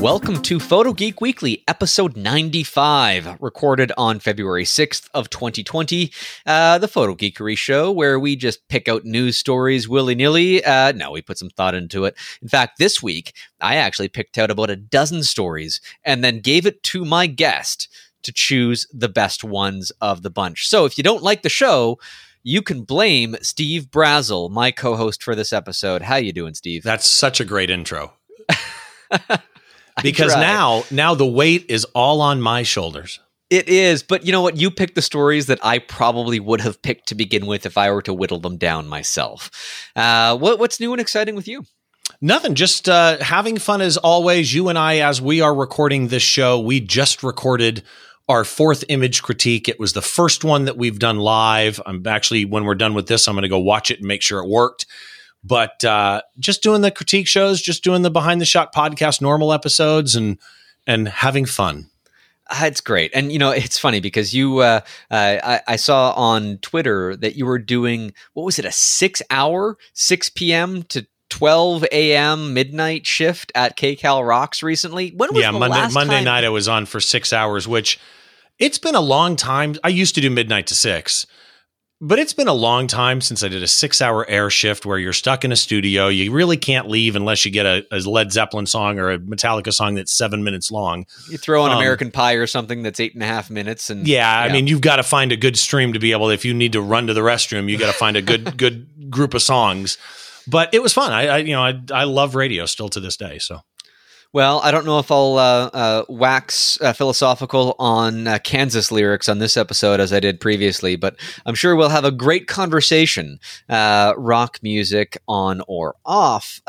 Welcome to Photo Geek Weekly, episode 95, recorded on February 6th of 2020, the Photo Geekery show where we just pick out news stories willy-nilly. No, we put some thought into it. In fact, this week, I actually picked out about a dozen stories and then gave it to my guest to choose the best ones of the bunch. So if you don't like the show, you can blame Steve Brazell, my co-host for this episode. How you doing, Steve? That's such a great intro. Because now the weight is all on my shoulders. It is. But you know what? You picked the stories that I probably would have picked to begin with if I were to whittle them down myself. What's new and exciting with you? Nothing, just having fun as always. You and I, as we are recording this show, we just recorded our fourth image critique. It was the first one that we've done live. I'm actually, when we're done with this, I'm going to go watch it and make sure it worked. But just doing the critique shows, just doing the Behind the Shot podcast, normal episodes, and having fun. It's great. And, you know, it's funny because you, I saw on Twitter that you were doing, what was it, a 6 hour, 6 p.m. to 12 a.m. midnight shift at KCal Rocks recently. When was Monday night I was on for 6 hours, which it's been a long time. I used to do midnight to six. But it's been a long time since I did a 6 hour air shift where you're stuck in a studio. You really can't leave unless you get a Led Zeppelin song or a Metallica song that's 7 minutes long. You throw on American Pie or something that's 8.5 minutes. And I mean, you've got to find a good stream to be able to, if you need to run to the restroom, you got to find a good group of songs. But it was fun. I love radio still to this day. So. Well, I don't know if I'll wax philosophical on Kansas lyrics on this episode as I did previously, but I'm sure we'll have a great conversation, rock music on or off.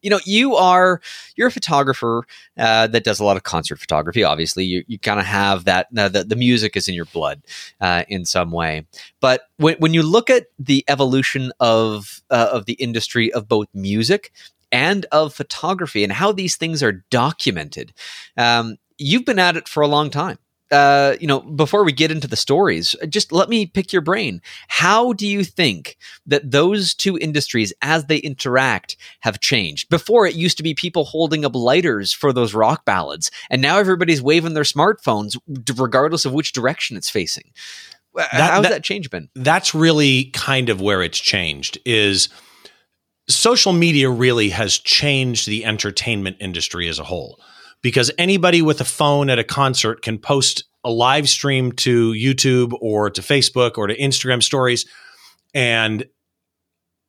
You know, you're a photographer that does a lot of concert photography. Obviously, you kind of have that. The music is in your blood in some way. But when you look at the evolution of the industry of both music and of photography and how these things are documented, you've been at it for a long time. You know, before we get into the stories, just let me pick your brain. How do you think that those two industries, as they interact, have changed? Before, it used to be people holding up lighters for those rock ballads, and now everybody's waving their smartphones, regardless of which direction it's facing. How's that change been? That's really kind of where it's changed is social media really has changed the entertainment industry as a whole. Because anybody with a phone at a concert can post a live stream to YouTube or to Facebook or to Instagram stories and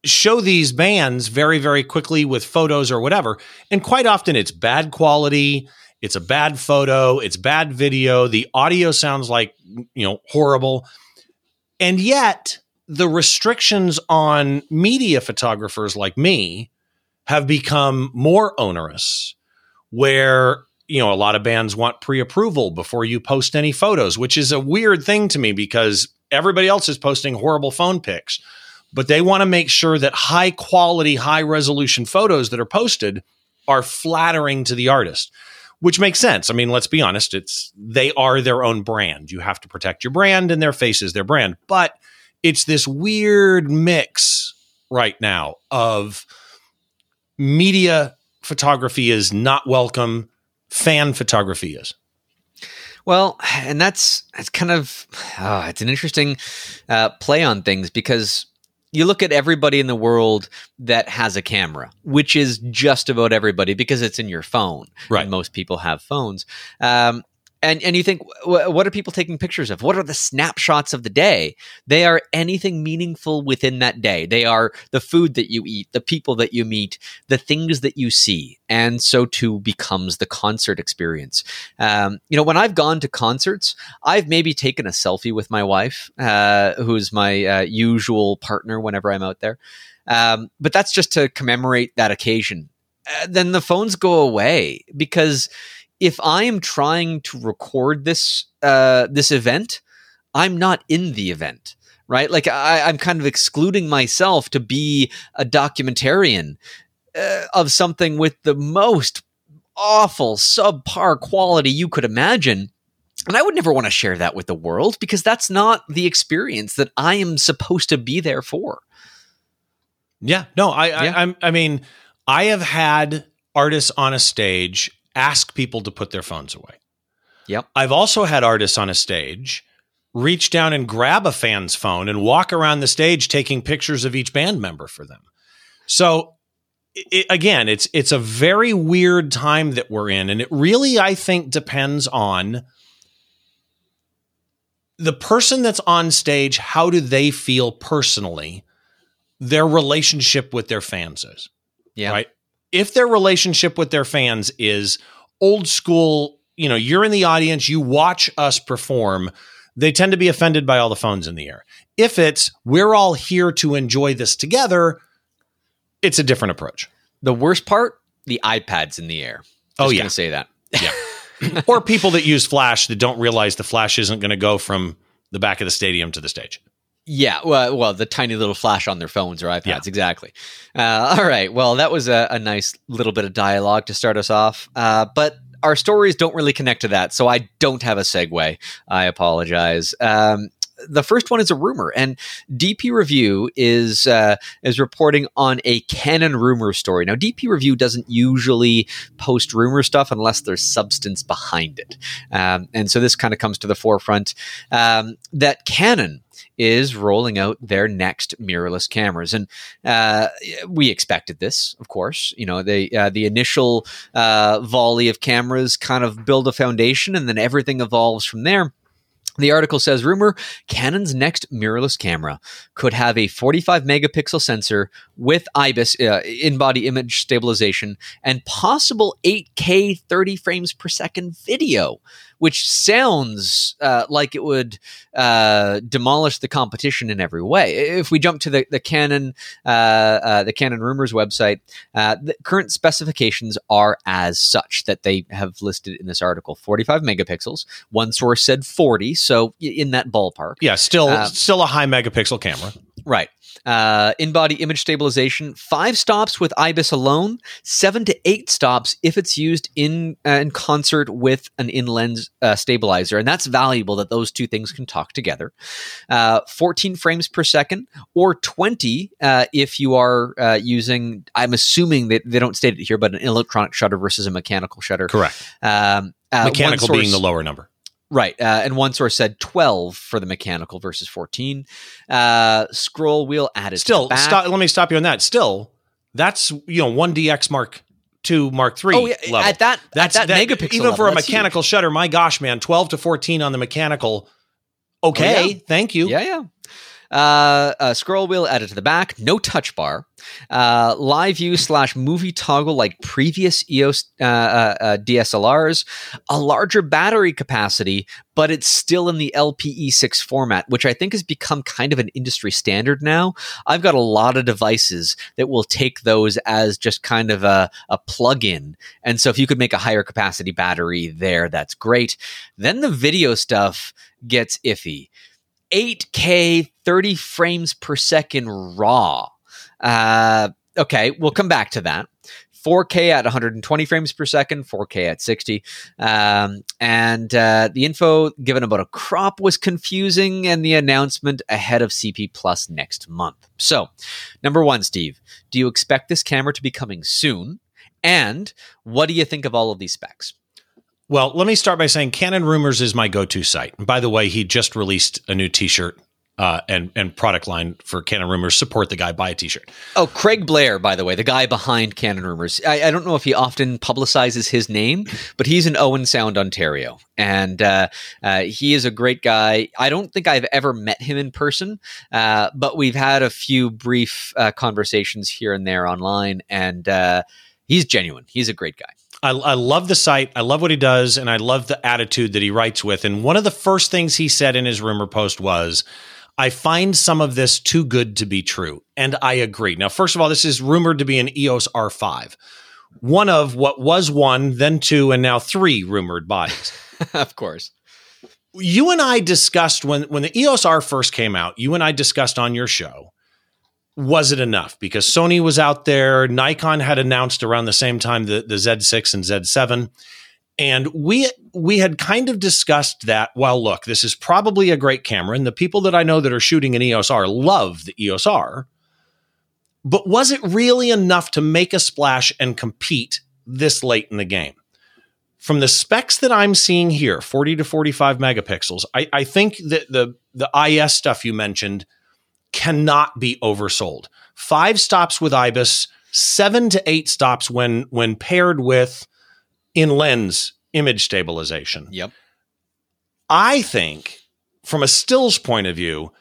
show these bands very, very quickly with photos or whatever. And quite often it's bad quality. It's a bad photo. It's bad video. The audio sounds like, horrible. And yet the restrictions on media photographers like me have become more onerous, where, a lot of bands want pre-approval before you post any photos, which is a weird thing to me because everybody else is posting horrible phone pics, but they want to make sure that high quality, high resolution photos that are posted are flattering to the artist, which makes sense. I mean, let's be honest. They are their own brand. You have to protect your brand and their face is their brand, but it's this weird mix right now of media photography is not welcome. Fan photography is. Well, and that's kind of, it's an interesting play on things because you look at everybody in the world that has a camera, which is just about everybody because it's in your phone. Right. And most people have phones. And you think, what are people taking pictures of? What are the snapshots of the day? They are anything meaningful within that day. They are the food that you eat, the people that you meet, the things that you see. And so too becomes the concert experience. When I've gone to concerts, I've maybe taken a selfie with my wife, who's my usual partner whenever I'm out there. But that's just to commemorate that occasion. Then the phones go away because if I am trying to record this this event, I'm not in the event, right? Like I'm kind of excluding myself to be a documentarian of something with the most awful subpar quality you could imagine. And I would never want to share that with the world because that's not the experience that I am supposed to be there for. Yeah, no, I mean, I have had artists on a stage ask people to put their phones away. Yep. I've also had artists on a stage reach down and grab a fan's phone and walk around the stage taking pictures of each band member for them. So again, it's a very weird time that we're in. And it really, I think, depends on the person that's on stage. How do they feel personally? Their relationship with their fans is. Yeah. Right. If their relationship with their fans is old school, you know, you're in the audience, you watch us perform, they tend to be offended by all the phones in the air. If it's, we're all here to enjoy this together, it's a different approach. The worst part, the iPads in the air. Just going to say that. Yeah. Or people that use flash that don't realize the flash isn't going to go from the back of the stadium to the stage. Yeah, well, the tiny little flash on their phones or iPads, yeah. Exactly. All right, well, that was a nice little bit of dialogue to start us off. But our stories don't really connect to that, so I don't have a segue. I apologize. The first one is a rumor, and DP Review is reporting on a Canon rumor story. Now, DP Review doesn't usually post rumor stuff unless there's substance behind it. And so this kind of comes to the forefront that Canon is rolling out their next mirrorless cameras. And we expected this, of course. You know, the initial volley of cameras kind of build a foundation, and then everything evolves from there. The article says, rumor, Canon's next mirrorless camera could have a 45-megapixel sensor with IBIS, in-body image stabilization, and possible 8K 30 frames per second video, which sounds like it would demolish the competition in every way. If we jump to the Canon Rumors website, the current specifications are as such that they have listed in this article: 45 megapixels. One source said 40, so in that ballpark. Yeah, still a high megapixel camera, right? In-body image stabilization, 5 stops with IBIS alone, 7 to 8 stops if it's used in concert with an in-lens stabilizer. And that's valuable that those two things can talk together. 14 frames per second, or 20 if you are using, I'm assuming that they don't state it here, but an electronic shutter versus a mechanical shutter. Correct. Mechanical being the lower number. Right. And one source said 12 for the mechanical versus 14. Scroll wheel added. Still, let me stop you on that. Still, that's, 1DX Mark II, Mark III level. At that megapixel even level, for a mechanical shutter, my gosh, man, 12 to 14 on the mechanical. Okay. Oh, yeah. Thank you. Yeah. A scroll wheel added to the back, no touch bar, live view / movie toggle like previous EOS DSLRs, a larger battery capacity, but it's still in the LPE6 format, which I think has become kind of an industry standard now. I've got a lot of devices that will take those as just kind of a plug-in. And so if you could make a higher capacity battery there, that's great. Then the video stuff gets iffy. 8K 30 frames per second raw. Okay, we'll come back to that. 4K at 120 frames per second, 4K at 60. And the info given about a crop was confusing, and the announcement ahead of CP Plus next month. So, number one, Steve, do you expect this camera to be coming soon? And what do you think of all of these specs? Well, let me start by saying Canon Rumors is my go-to site. And by the way, he just released a new T-shirt and product line for Canon Rumors. Support the guy, buy a T-shirt. Oh, Craig Blair, by the way, the guy behind Canon Rumors. I don't know if he often publicizes his name, but he's in Owen Sound, Ontario. And he is a great guy. I don't think I've ever met him in person, but we've had a few brief conversations here and there online. And he's genuine. He's a great guy. I love the site. I love what he does. And I love the attitude that he writes with. And one of the first things he said in his rumor post was, I find some of this too good to be true. And I agree. Now, first of all, this is rumored to be an EOS R5. One of what was 1, then 2, and now 3 rumored bodies. Of course. You and I discussed when the EOS R first came out, you and I discussed on your show, was it enough? Because Sony was out there. Nikon had announced around the same time the Z6 and Z7. And we had kind of discussed that, well, look, this is probably a great camera. And the people that I know that are shooting an EOS R love the EOS R. But was it really enough to make a splash and compete this late in the game? From the specs that I'm seeing here, 40 to 45 megapixels, I think that the IS stuff you mentioned cannot be oversold. 5 stops with IBIS, 7 to 8 stops when paired with in-lens image stabilization. Yep. I think from a stills point of view,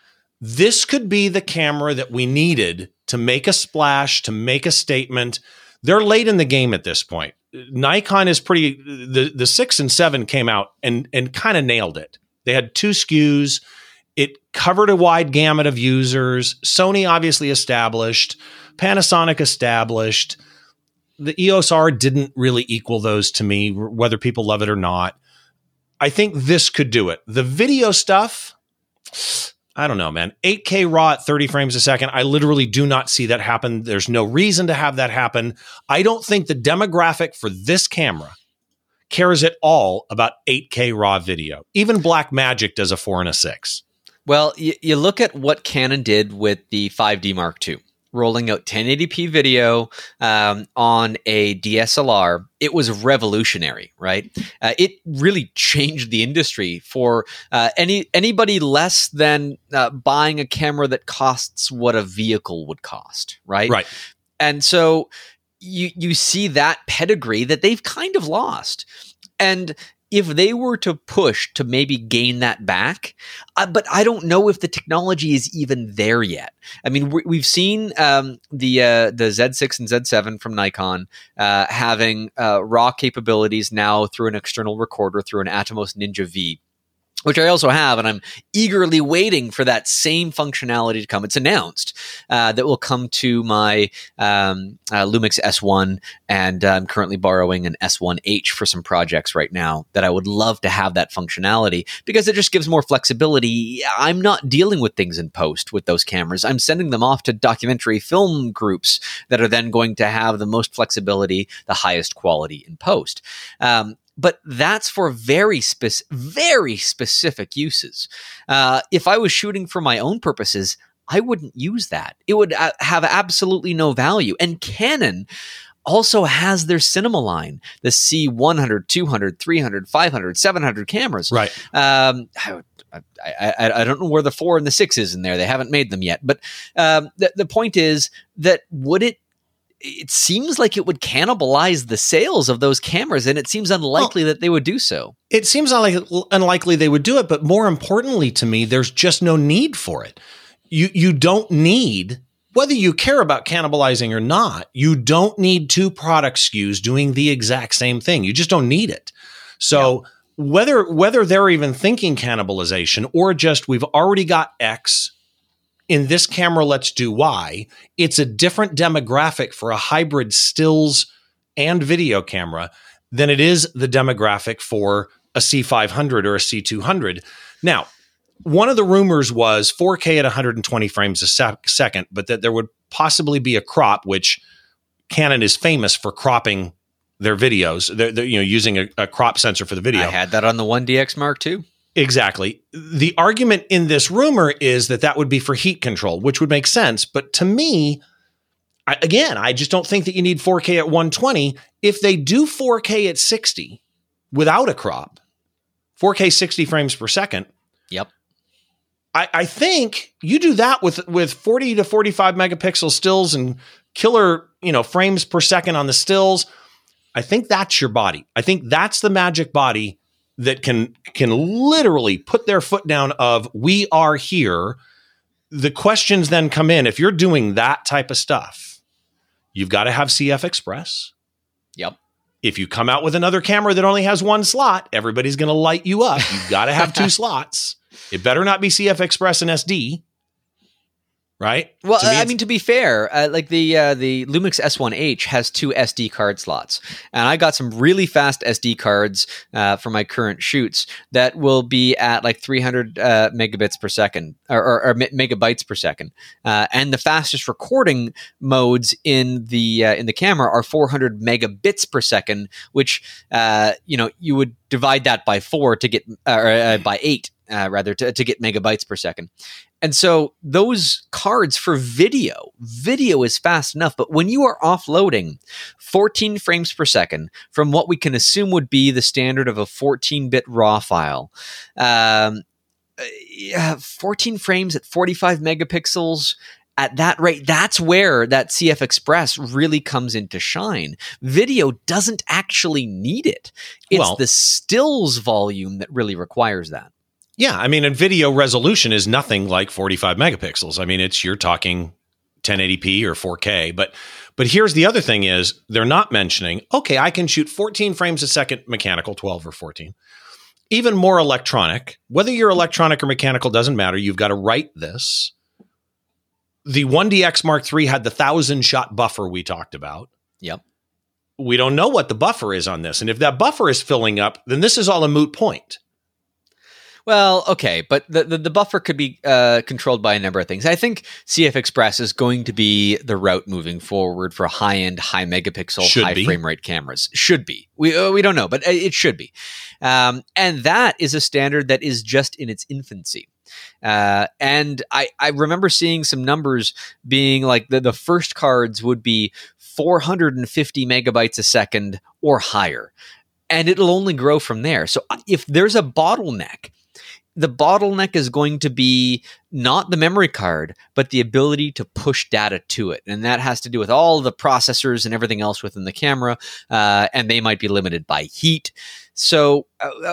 this could be the camera that we needed to make a splash, to make a statement. They're late in the game at this point. Nikon is pretty, the 6 and 7 came out and kind of nailed it. They had 2 SKUs. It covered a wide gamut of users. Sony obviously established, Panasonic established. The EOS R didn't really equal those to me, whether people love it or not. I think this could do it. The video stuff, I don't know, man. 8K raw at 30 frames a second. I literally do not see that happen. There's no reason to have that happen. I don't think the demographic for this camera cares at all about 8K raw video. Even Blackmagic does a 4 and a 6. Well, you look at what Canon did with the 5D Mark II, rolling out 1080p video on a DSLR. It was revolutionary, right? It really changed the industry for anybody less than buying a camera that costs what a vehicle would cost, right? Right. And so you see that pedigree that they've kind of lost. And if they were to push to maybe gain that back, but I don't know if the technology is even there yet. I mean, we've seen the Z6 and Z7 from Nikon having raw capabilities now through an external recorder, through an Atomos Ninja V, which I also have, and I'm eagerly waiting for that same functionality to come. It's announced that will come to my Lumix S1, and I'm currently borrowing an S1H for some projects right now that I would love to have that functionality because it just gives more flexibility. I'm not dealing with things in post with those cameras. I'm sending them off to documentary film groups that are then going to have the most flexibility, the highest quality in post. But that's for very specific uses. If I was shooting for my own purposes, I wouldn't use that. It would have absolutely no value. And Canon also has their cinema line, the C100, 200, 300, 500, 700 cameras. Right. I don't know where the 4 and the 6 is in there. They haven't made them yet. But the point is that it seems like it would cannibalize the sales of those cameras, and it seems unlikely that they would do so. It seems unlikely they would do it, but more importantly to me, there's just no need for it. You don't need, whether you care about cannibalizing or not, you don't need 2 product SKUs doing the exact same thing. You just don't need it. So yeah. Whether they're even thinking cannibalization or just we've already got X, in this camera, let's do Y. It's a different demographic for a hybrid stills and video camera than it is the demographic for a C500 or a C200. Now, one of the rumors was 4K at 120 frames a second, but that there would possibly be a crop, which Canon is famous for cropping their videos. They're using a crop sensor for the video. I had that on the 1DX Mark II. Exactly. The argument in this rumor is that would be for heat control, which would make sense. But to me, I just don't think that you need 4K at 120. If they do 4K at 60 without a crop, 4K 60 frames per second. Yep. I think you do that with 40 to 45 megapixel stills and killer, frames per second on the stills. I think that's your body. I think that's the magic body that can literally put their foot down of, we are here. The questions then come in. If you're doing that type of stuff, you've got to have CF Express. Yep. If you come out with another camera that only has 1 slot, everybody's going to light you up. You've got to have 2 slots. It better not be CF Express and SD. Right? Well, to be fair, like the Lumix S1H has 2 SD card slots, and I got some really fast SD cards for my current shoots that will be at like 300 megabits per second or megabytes per second, and the fastest recording modes in the camera are 400 megabits per second, which you would divide that by 4 to get by 8 to get megabytes per second. And so those cards for video is fast enough, but when you are offloading 14 frames per second from what we can assume would be the standard of a 14-bit RAW file, 14 frames at 45 megapixels at that rate, that's where that CF Express really comes into shine. Video doesn't actually need it. It's the stills volume that really requires that. Yeah, I mean, and video resolution is nothing like 45 megapixels. I mean, you're talking 1080p or 4K. But here's the other thing is they're not mentioning, okay, I can shoot 14 frames a second mechanical, 12 or 14. Even more electronic. Whether you're electronic or mechanical doesn't matter. You've got to write this. The 1DX Mark III had the 1,000-shot buffer we talked about. Yep. We don't know what the buffer is on this. And if that buffer is filling up, then this is all a moot point. Well, okay, but the buffer could be controlled by a number of things. I think CF Express is going to be the route moving forward for high-end, high-megapixel, high-frame-rate cameras. Should be. We don't know, but it should be. And that is a standard that is just in its infancy. And I remember seeing some numbers being like the first cards would be 450 megabytes a second or higher. And it'll only grow from there. So if there's a bottleneck, the bottleneck is going to be not the memory card, but the ability to push data to it. And that has to do with all the processors and everything else within the camera. And they might be limited by heat. So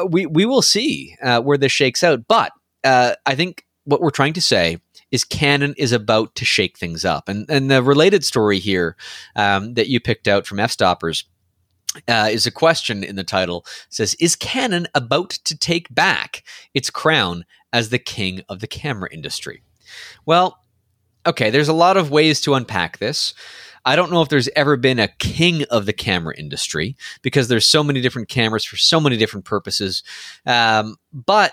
we will see where this shakes out. But I think what we're trying to say is Canon is about to shake things up. And the related story here that you picked out from F-Stoppers is a question in the title. It says, is Canon about to take back its crown as the king of the camera industry? Well, okay, there's a lot of ways to unpack this. I don't know if there's ever been a king of the camera industry because there's so many different cameras for so many different purposes. But,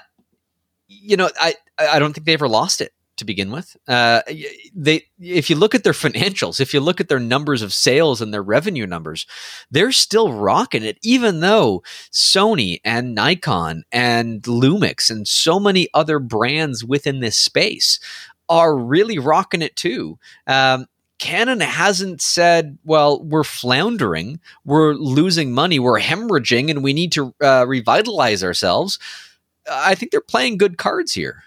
you know, I don't think they ever lost it. To begin with, if you look at their financials, if you look at their numbers of sales and their revenue numbers, they're still rocking it, even though Sony and Nikon and Lumix and so many other brands within this space are really rocking it too. Canon hasn't said, well, we're floundering, we're losing money, we're hemorrhaging, and we need to revitalize ourselves. I think they're playing good cards here.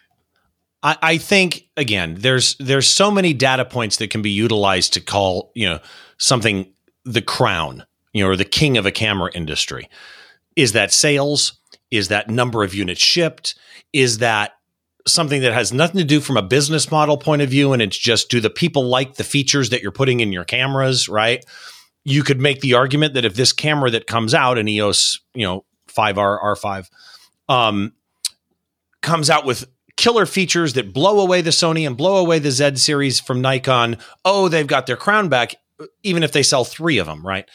I think, again, there's so many data points that can be utilized to call, you know, something the crown, you know, or the king of a camera industry. Is that sales? Is that number of units shipped? Is that something that has nothing to do from a business model point of view? And it's just, do the people like the features that you're putting in your cameras, right? You could make the argument that if this camera that comes out, an EOS, you know, 5R, R5, comes out with killer features that blow away the Sony and blow away the Z series from Nikon. Oh, they've got their crown back, even if they sell three of them, right?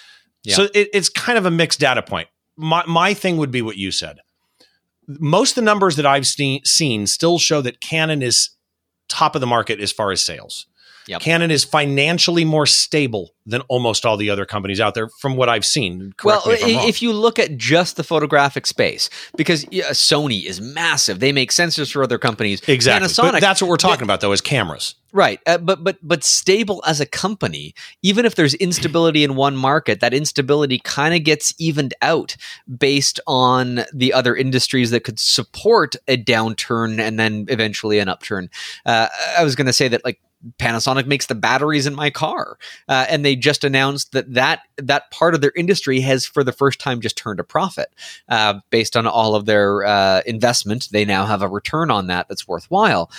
Yeah. So it's kind of a mixed data point. My thing would be what you said. Most of the numbers that I've seen still show that Canon is top of the market as far as sales. Yep. Canon is financially more stable than almost all the other companies out there from what I've seen. Correct me if I'm wrong. If you look at just the photographic space, because Sony is massive. They make sensors for other companies. Exactly. Panasonic, but that's what we're talking about, though, is cameras. Right. But stable as a company, even if there's instability in one market, that instability kind of gets evened out based on the other industries that could support a downturn and then eventually an upturn. I was going to say that, like, Panasonic makes the batteries in my car. And they just announced that part of their industry has for the first time just turned a profit based on all of their investment. They now have a return on that that's worthwhile.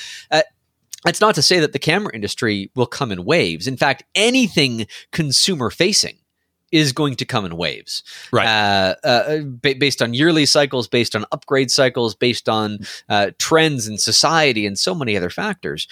That's not to say that the camera industry will come in waves. In fact, anything consumer facing is going to come in waves, right? Based on yearly cycles, based on upgrade cycles, based on trends in society and so many other factors.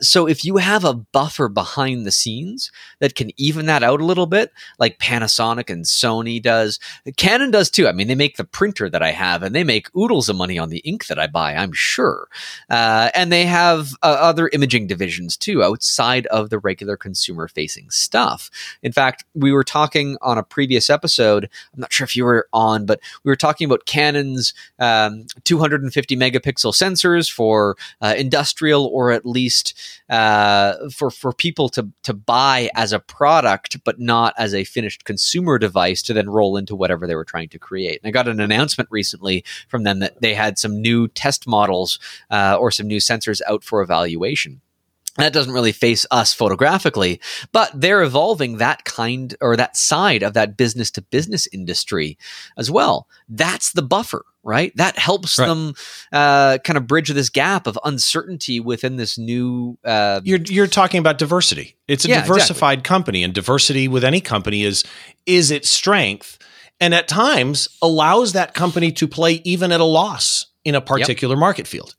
So if you have a buffer behind the scenes that can even that out a little bit, like Panasonic and Sony does, Canon does too. I mean, they make the printer that I have and they make oodles of money on the ink that I buy, I'm sure. And they have other imaging divisions too outside of the regular consumer facing stuff. In fact, we were talking recording on a previous episode, I'm not sure if you were on, but we were talking about Canon's 250 megapixel sensors for industrial, or at least for people to buy as a product, but not as a finished consumer device to then roll into whatever they were trying to create. And I got an announcement recently from them that they had some new test models or some new sensors out for evaluation. That doesn't really face us photographically, but they're evolving that kind, or that side of that business to business industry as well. That's the buffer, right? That helps them kind of bridge this gap of uncertainty within this new. You're talking about diversity. It's a diversified company, and diversity with any company is its strength, and at times allows that company to play even at a loss in a particular market field.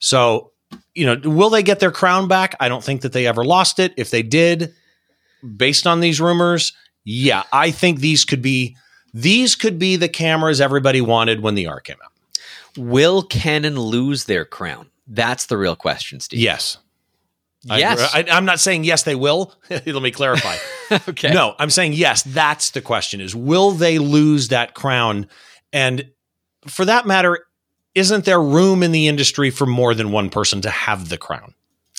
So, you know, will they get their crown back? I don't think that they ever lost it. If they did, based on these rumors, I think these could be the cameras everybody wanted when the R came out. Will Canon lose their crown? That's the real question, Steve. Yes. Yes. I'm not saying yes, they will. Let me clarify. Okay. No, I'm saying yes. That's the question, is will they lose that crown? And for that matter, isn't there room in the industry for more than one person to have the crown?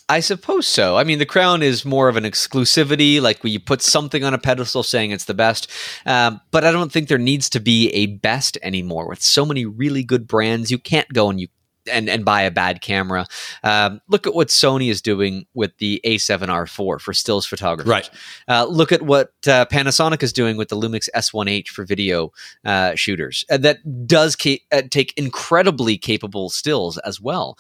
I suppose so. I mean, the crown is more of an exclusivity, like where you put something on a pedestal saying it's the best. But I don't think there needs to be a best anymore. With so many really good brands, you can't go and buy a bad camera. Look at what Sony is doing with the A7R IV for stills photographers. Right. Look at what Panasonic is doing with the Lumix S1H for video shooters. That does take incredibly capable stills as well.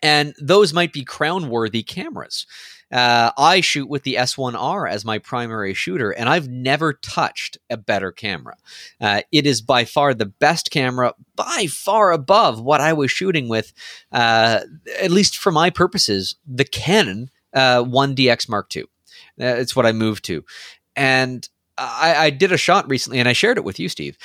And those might be crown-worthy cameras. I shoot with the S1R as my primary shooter, and I've never touched a better camera. It is by far the best camera, by far above what I was shooting with, at least for my purposes, the Canon 1DX Mark II. It's what I moved to. And I did a shot recently, and I shared it with you, Steve.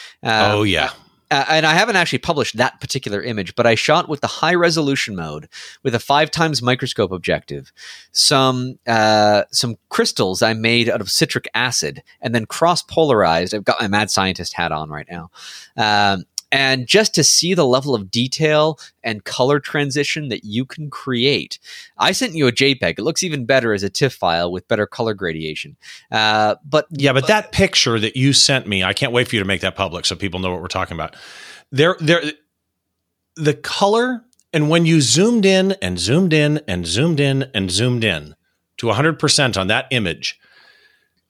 And I haven't actually published that particular image, but I shot with the high resolution mode with a 5x microscope objective, some crystals I made out of citric acid, and then cross-polarized. I've got my mad scientist hat on right now. And just to see the level of detail and color transition that you can create. I sent you a JPEG. It looks even better as a TIFF file with better color gradation. But that picture that you sent me, I can't wait for you to make that public so people know what we're talking about. The color, and when you zoomed in and zoomed in and zoomed in and zoomed in to 100% on that image,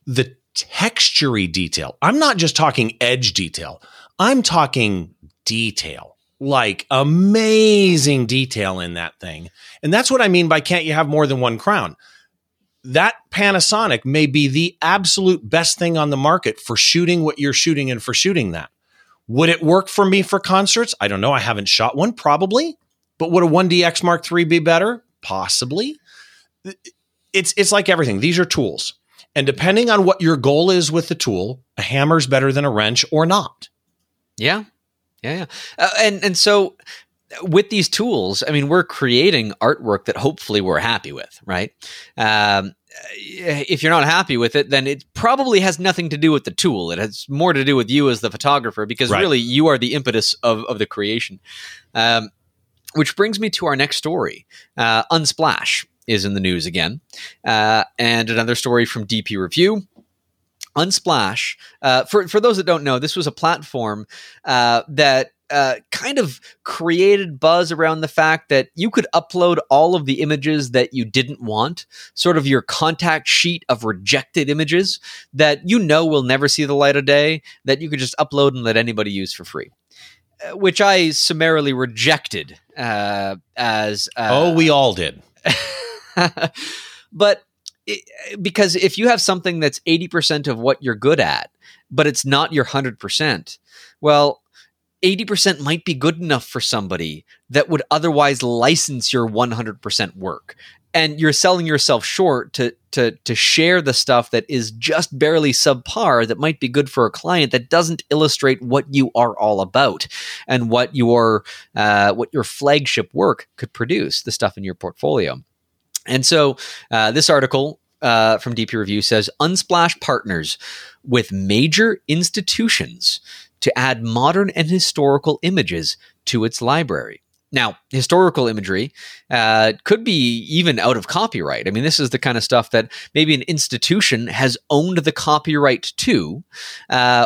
the textury detail. I'm not just talking edge detail. I'm talking detail, like amazing detail in that thing. And that's what I mean by can't you have more than one crown? That Panasonic may be the absolute best thing on the market for shooting what you're shooting and for shooting that. Would it work for me for concerts? I don't know. I haven't shot one, probably. But would a 1DX Mark III be better? Possibly. It's like everything. These are tools. And depending on what your goal is with the tool, a hammer's better than a wrench or not. Yeah. And so with these tools, I mean, we're creating artwork that hopefully we're happy with, right? If you're not happy with it, then it probably has nothing to do with the tool. It has more to do with you as the photographer, because really you are the impetus of the creation. Which brings me to our next story. Unsplash is in the news again. And another story from DP Review. Unsplash, for those that don't know, this was a platform that kind of created buzz around the fact that you could upload all of the images that you didn't want, sort of your contact sheet of rejected images that you know will never see the light of day, that you could just upload and let anybody use for free, which I summarily rejected as... we all did. But... because if you have something that's 80% of what you're good at, but it's not your 100%, well, 80% might be good enough for somebody that would otherwise license your 100% work. And you're selling yourself short to share the stuff that is just barely subpar that might be good for a client that doesn't illustrate what you are all about and what your flagship work could produce, the stuff in your portfolio. And so this article from DP Review says, Unsplash partners with major institutions to add modern and historical images to its library. Now, historical imagery could be even out of copyright. I mean, this is the kind of stuff that maybe an institution has owned the copyright to,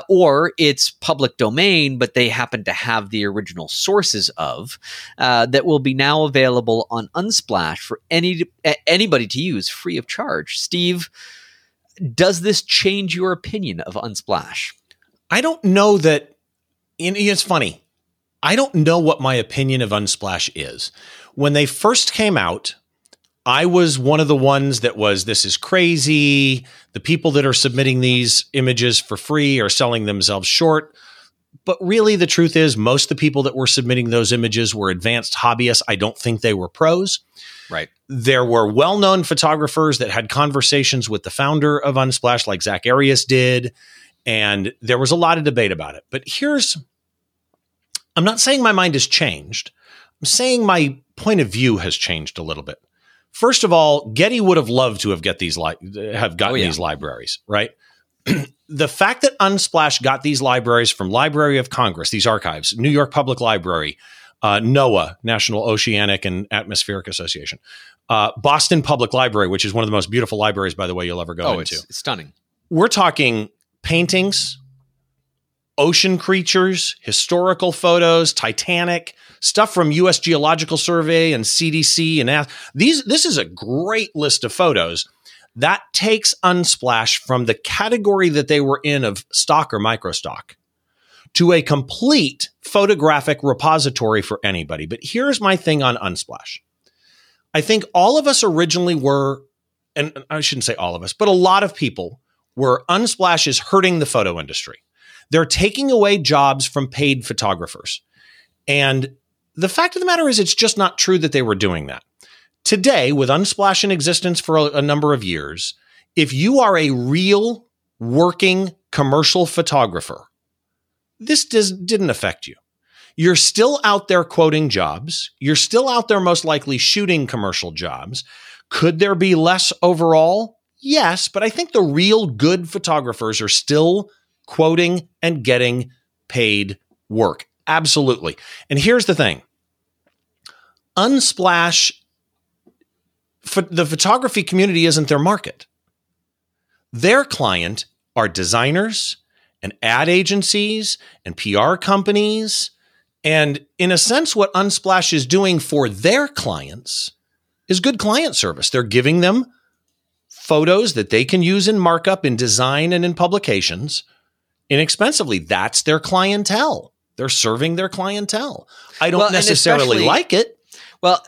or it's public domain, but they happen to have the original sources of, that will be now available on Unsplash for anybody to use free of charge. Steve, does this change your opinion of Unsplash? I don't know that. It's funny. I don't know what my opinion of Unsplash is. When they first came out, I was one of the ones that was, this is crazy. The people that are submitting these images for free are selling themselves short. But really, the truth is, most of the people that were submitting those images were advanced hobbyists. I don't think they were pros. Right. There were well-known photographers that had conversations with the founder of Unsplash, like Zach Arias did. And there was a lot of debate about it. But here's... I'm not saying my mind has changed. I'm saying my point of view has changed a little bit. First of all, Getty would have loved to have gotten these libraries, right? The fact that Unsplash got these libraries from Library of Congress, these archives, New York Public Library, NOAA, National Oceanic and Atmospheric Association, Boston Public Library, which is one of the most beautiful libraries, by the way, you'll ever go into. It's stunning. We're talking paintings, ocean creatures, historical photos, Titanic, stuff from U.S. Geological Survey and CDC. And this is a great list of photos. That takes Unsplash from the category that they were in of stock or microstock to a complete photographic repository for anybody. But here's my thing on Unsplash. I think all of us originally were, and I shouldn't say all of us, but a lot of people were, Unsplash is hurting the photo industry. They're taking away jobs from paid photographers. And the fact of the matter is, it's just not true that they were doing that. Today, with Unsplash in existence for a number of years, if you are a real working commercial photographer, this didn't affect you. You're still out there quoting jobs. You're still out there most likely shooting commercial jobs. Could there be less overall? Yes, but I think the real good photographers are still quoting and getting paid work. Absolutely. And here's the thing. Unsplash, the photography community isn't their market. Their client are designers and ad agencies and PR companies. And in a sense, what Unsplash is doing for their clients is good client service. They're giving them photos that they can use in markup, in design, and in publications inexpensively. That's their clientele. They're serving their clientele. I don't necessarily like it. Well,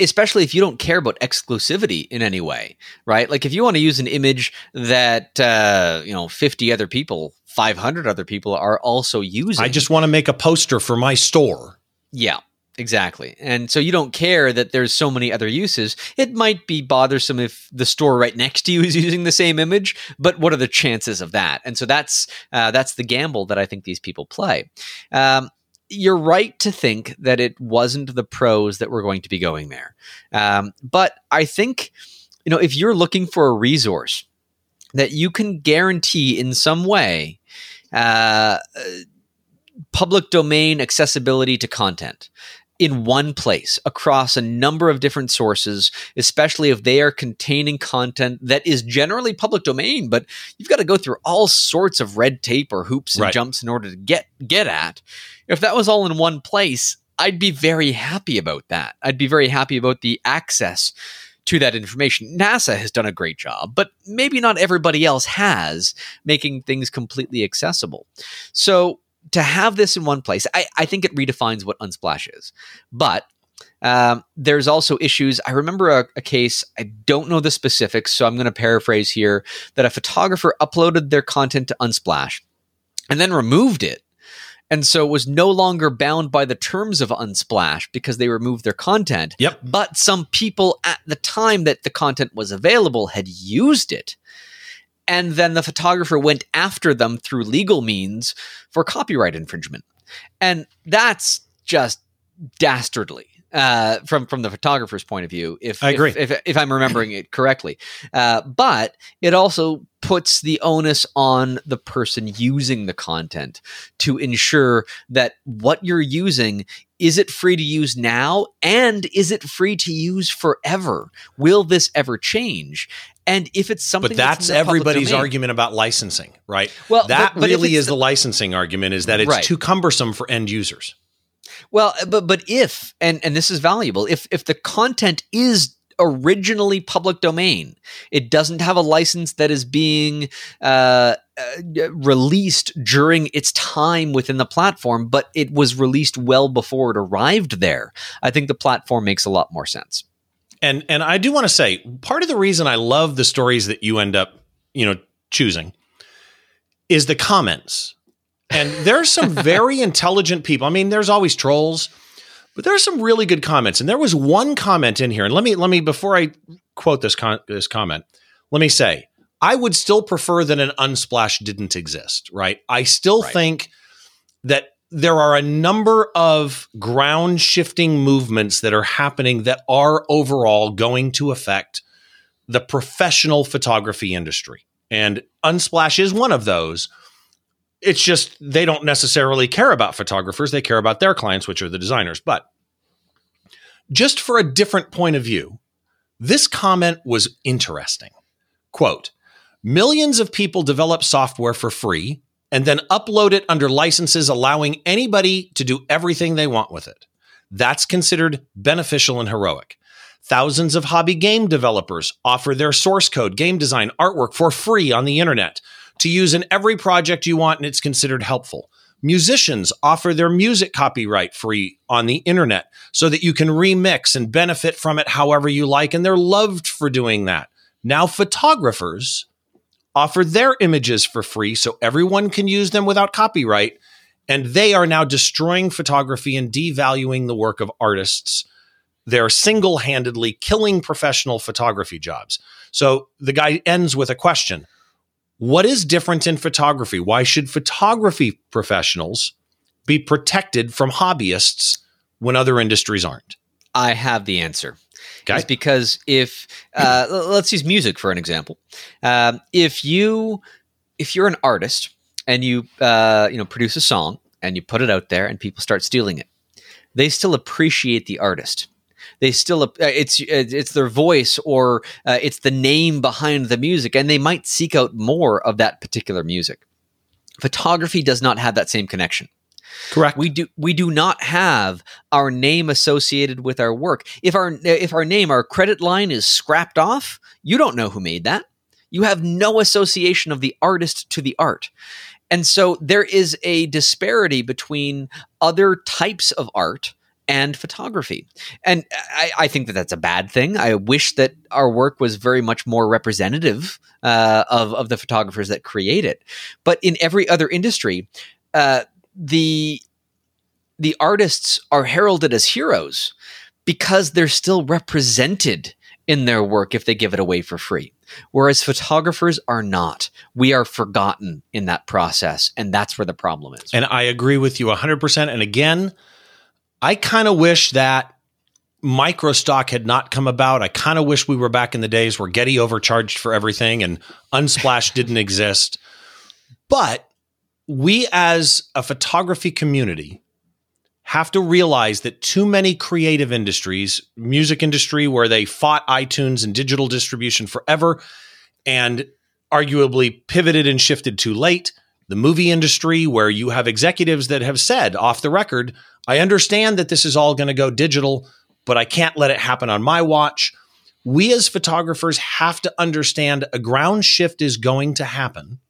especially if you don't care about exclusivity in any way, right? Like if you want to use an image that, 50 other people, 500 other people are also using. I just want to make a poster for my store. Yeah. Exactly. And so you don't care that there's so many other uses. It might be bothersome if the store right next to you is using the same image, but what are the chances of that? And so that's the gamble that I think these people play. You're right to think that it wasn't the pros that were going to be going there. But I think, if you're looking for a resource that you can guarantee in some way, public domain accessibility to content in one place across a number of different sources, especially if they are containing content that is generally public domain, but you've got to go through all sorts of red tape or hoops and jumps in order to get at. If that was all in one place, I'd be very happy about that. I'd be very happy about the access to that information. NASA has done a great job, but maybe not everybody else has, making things completely accessible. So to have this in one place, I think it redefines what Unsplash is. But there's also issues. I remember a case, I don't know the specifics, so I'm going to paraphrase here, that a photographer uploaded their content to Unsplash and then removed it. And so it was no longer bound by the terms of Unsplash because they removed their content. Yep. But some people at the time that the content was available had used it. And then the photographer went after them through legal means for copyright infringement. And that's just dastardly. from the photographer's point of view, if I'm remembering it correctly. But it also puts the onus on the person using the content to ensure that what you're using, is it free to use now? And is it free to use forever? Will this ever change? And if it's something, but that's everybody's argument about licensing, right? Well, that really is the licensing argument, is that it's too cumbersome for end users. Well, but if, and this is valuable, if the content is originally public domain, it doesn't have a license that is being released during its time within the platform, but it was released well before it arrived there, I think the platform makes a lot more sense. And I do want to say, part of the reason I love the stories that you end up, choosing is the comments. And there's some very intelligent people. I mean, there's always trolls, but there are some really good comments. And there was one comment in here, and let me before I quote this comment, let me say, I would still prefer that an Unsplash didn't exist, right? I still think that there are a number of ground shifting movements that are happening that are overall going to affect the professional photography industry. And Unsplash is one of those. It's just they don't necessarily care about photographers. They care about their clients, which are the designers. But just for a different point of view, this comment was interesting. Quote, millions of people develop software for free and then upload it under licenses, allowing anybody to do everything they want with it. That's considered beneficial and heroic. Thousands of hobby game developers offer their source code, game design, artwork for free on the internet to use in every project you want, and it's considered helpful. Musicians offer their music copyright free on the internet so that you can remix and benefit from it however you like, and they're loved for doing that. Now photographers offer their images for free so everyone can use them without copyright, and they are now destroying photography and devaluing the work of artists. They're single-handedly killing professional photography jobs. So the guy ends with a question. What is different in photography? Why should photography professionals be protected from hobbyists when other industries aren't? I have the answer. Okay. It's because if let's use music for an example. If you're an artist and you produce a song and you put it out there and people start stealing it, they still appreciate the artist. They still it's their voice or it's the name behind the music, and they might seek out more of that particular music. Photography does not have that same connection. Correct. We do not have our name associated with our work. If our name, our credit line is scrapped off, you don't know who made that. You have no association of the artist to the art. And so there is a disparity between other types of art and photography. And I think that that's a bad thing. I wish that our work was very much more representative of the photographers that create it. But in every other industry, the artists are heralded as heroes because they're still represented in their work if they give it away for free. Whereas photographers are not. We are forgotten in that process, and that's where the problem is. And I agree with you 100%. And again, I kind of wish that MicroStock had not come about. I kind of wish we were back in the days where Getty overcharged for everything and Unsplash didn't exist. But we as a photography community have to realize that too many creative industries, music industry where they fought iTunes and digital distribution forever and arguably pivoted and shifted too late, the movie industry where you have executives that have said off the record, I understand that this is all going to go digital, but I can't let it happen on my watch. We as photographers have to understand a ground shift is going to happen.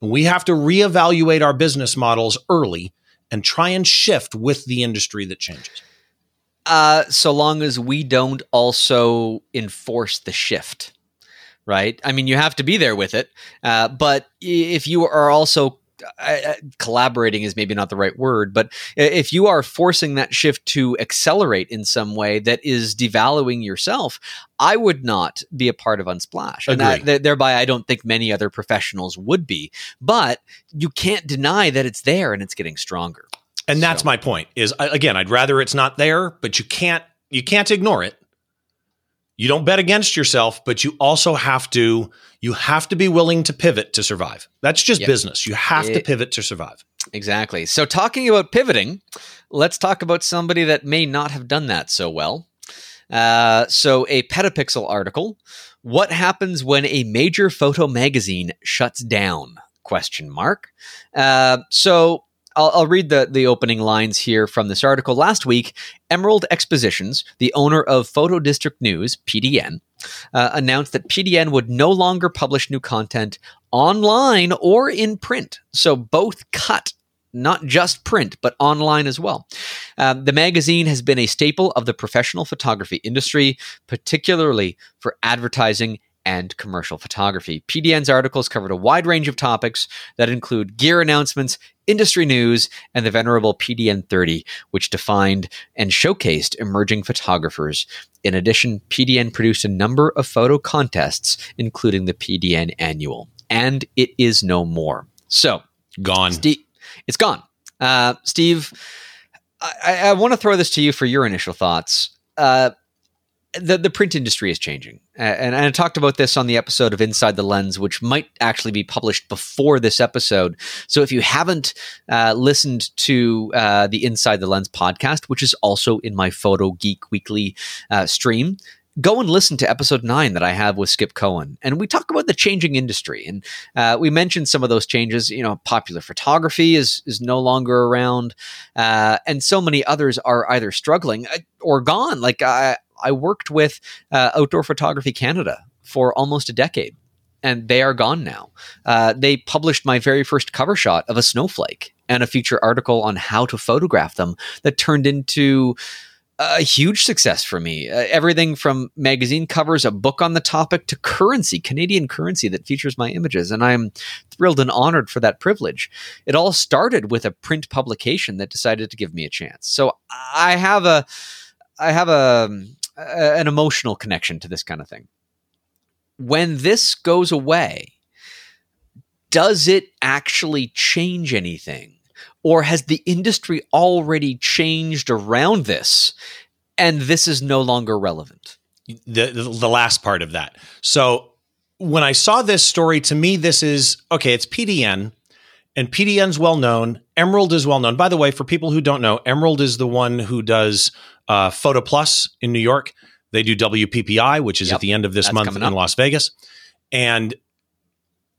We have to reevaluate our business models early and try and shift with the industry that changes. So long as we don't also enforce the shift, right? I mean, you have to be there with it. But if you are also collaborating is maybe not the right word, but if you are forcing that shift to accelerate in some way that is devaluing yourself, I would not be a part of Unsplash. And thereby, I don't think many other professionals would be, but you can't deny that it's there and it's getting stronger. And that's my point is, again, I'd rather it's not there, but you can't ignore it. You don't bet against yourself, but you also have to be willing to pivot to survive. That's just business. You have to pivot to survive. Exactly. So talking about pivoting, let's talk about somebody that may not have done that so well. So a Petapixel article, what happens when a major photo magazine shuts down? ? So I'll read the opening lines here from this article. Last week, Emerald Expositions, the owner of Photo District News, PDN, announced that PDN would no longer publish new content online or in print. So both cut, not just print, but online as well. The magazine has been a staple of the professional photography industry, particularly for advertising and commercial photography. PDN's articles covered a wide range of topics that include gear announcements, industry news, and the venerable PDN 30, which defined and showcased emerging photographers. In addition, PDN produced a number of photo contests, including the PDN Annual, and it is no more. So, gone. It's gone. Steve, I want to throw this to you for your initial thoughts. The print industry is changing. And I talked about this on the episode of Inside the Lens, which might actually be published before this episode. So if you haven't listened to the Inside the Lens podcast, which is also in my Photo Geek Weekly stream, go and listen to episode 9 that I have with Skip Cohen. And we talk about the changing industry. And we mentioned some of those changes. You know, popular photography is no longer around. And so many others are either struggling or gone. Like, I worked with Outdoor Photography Canada for almost a decade, and they are gone now. They published my very first cover shot of a snowflake and a feature article on how to photograph them that turned into a huge success for me. Everything from magazine covers, a book on the topic, to currency, Canadian currency that features my images. And I'm thrilled and honored for that privilege. It all started with a print publication that decided to give me a chance. So I have an emotional connection to this kind of thing. When this goes away, does it actually change anything? Or has the industry already changed around this and this is no longer relevant? The last part of that. So when I saw this story, to me, this is, okay, it's PDN. And PDN's well-known. Emerald is well-known. By the way, for people who don't know, Emerald is the one who does Photo Plus in New York. They do WPPI, which is at the end of this month in Las Vegas. And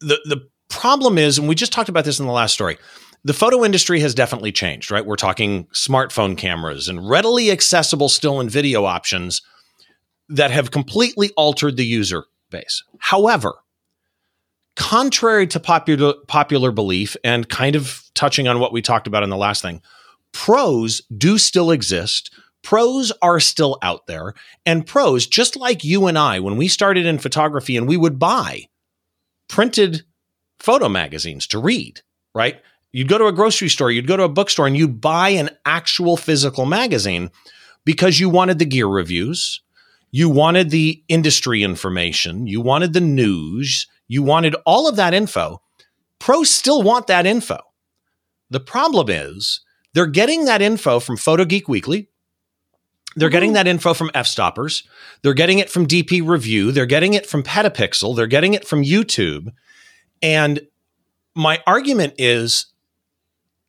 the problem is, and we just talked about this in the last story, the photo industry has definitely changed, right? We're talking smartphone cameras and readily accessible still and video options that have completely altered the user base. However, contrary to popular belief and kind of touching on what we talked about in the last thing, pros do still exist. Pros are still out there. And pros, just like you and I, when we started in photography and we would buy printed photo magazines to read, right? You'd go to a grocery store, you'd go to a bookstore, and you'd buy an actual physical magazine because you wanted the gear reviews, you wanted the industry information, you wanted the news, you wanted all of that info. Pros still want that info. The problem is they're getting that info from Photo Geek Weekly. They're getting that info from F-Stoppers. They're getting it from DP Review. They're getting it from Petapixel. They're getting it from YouTube. And my argument is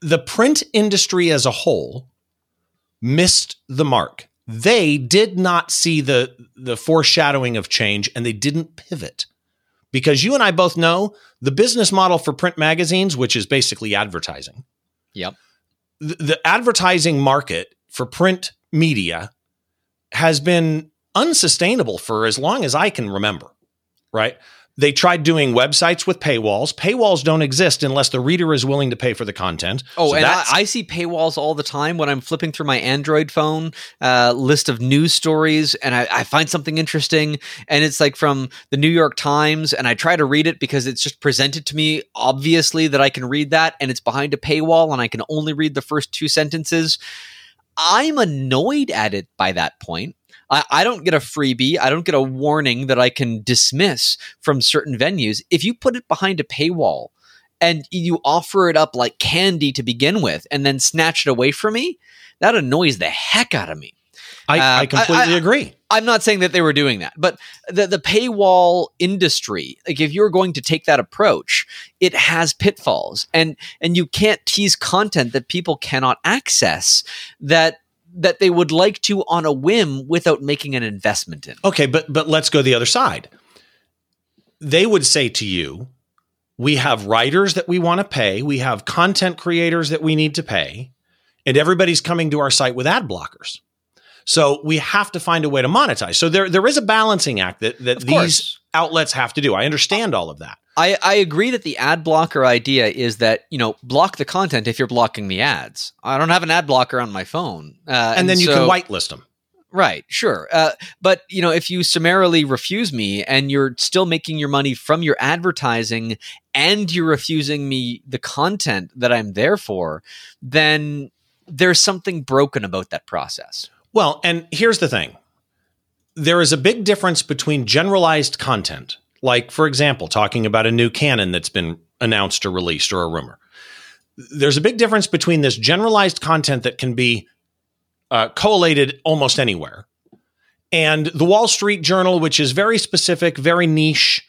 the print industry as a whole missed the mark. They did not see the foreshadowing of change, and they didn't pivot. Because you and I both know the business model for print magazines, which is basically advertising. Yep. The advertising market for print media has been unsustainable for as long as I can remember, right? They tried doing websites with paywalls. Paywalls don't exist unless the reader is willing to pay for the content. Oh, so and I see paywalls all the time when I'm flipping through my Android phone list of news stories, and I find something interesting, and it's like from the New York Times, and I try to read it because it's just presented to me, obviously, that I can read that, and it's behind a paywall, and I can only read the first 2 sentences. I'm annoyed at it by that point. I don't get a freebie. I don't get a warning that I can dismiss from certain venues. If you put it behind a paywall and you offer it up like candy to begin with and then snatch it away from me, that annoys the heck out of me. I completely agree. I'm not saying that they were doing that, but the paywall industry, like if you're going to take that approach, it has pitfalls, and you can't tease content that people cannot access that they would like to on a whim without making an investment in. Okay, but let's go the other side. They would say to you, we have writers that we want to pay, we have content creators that we need to pay, and everybody's coming to our site with ad blockers. So we have to find a way to monetize. So there is a balancing act that these outlets have to do. I understand all of that. I agree that the ad blocker idea is that, block the content if you're blocking the ads. I don't have an ad blocker on my phone. And then you can whitelist them. Right, sure. But, if you summarily refuse me and you're still making your money from your advertising and you're refusing me the content that I'm there for, then there's something broken about that process. Well, and here's the thing. There is a big difference between generalized content, like, for example, talking about a new Canon that's been announced or released or a rumor. There's a big difference between this generalized content that can be collated almost anywhere and the Wall Street Journal, which is very specific, very niche,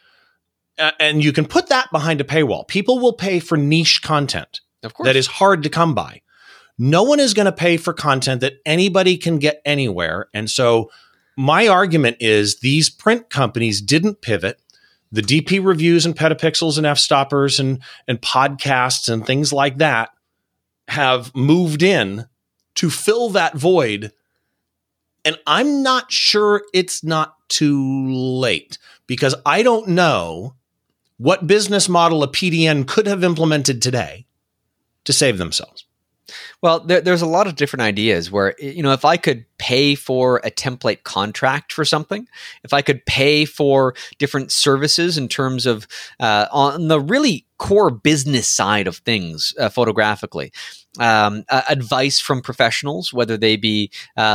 and you can put that behind a paywall. People will pay for niche content that is hard to come by. No one is going to pay for content that anybody can get anywhere. And so my argument is these print companies didn't pivot. The DP Reviews and Petapixels and F-Stoppers and podcasts and things like that have moved in to fill that void. And I'm not sure it's not too late, because I don't know what business model a PDN could have implemented today to save themselves. Well, there's a lot of different ideas where, if I could pay for a template contract for something, if I could pay for different services in terms of on the really core business side of things photographically, advice from professionals, whether they be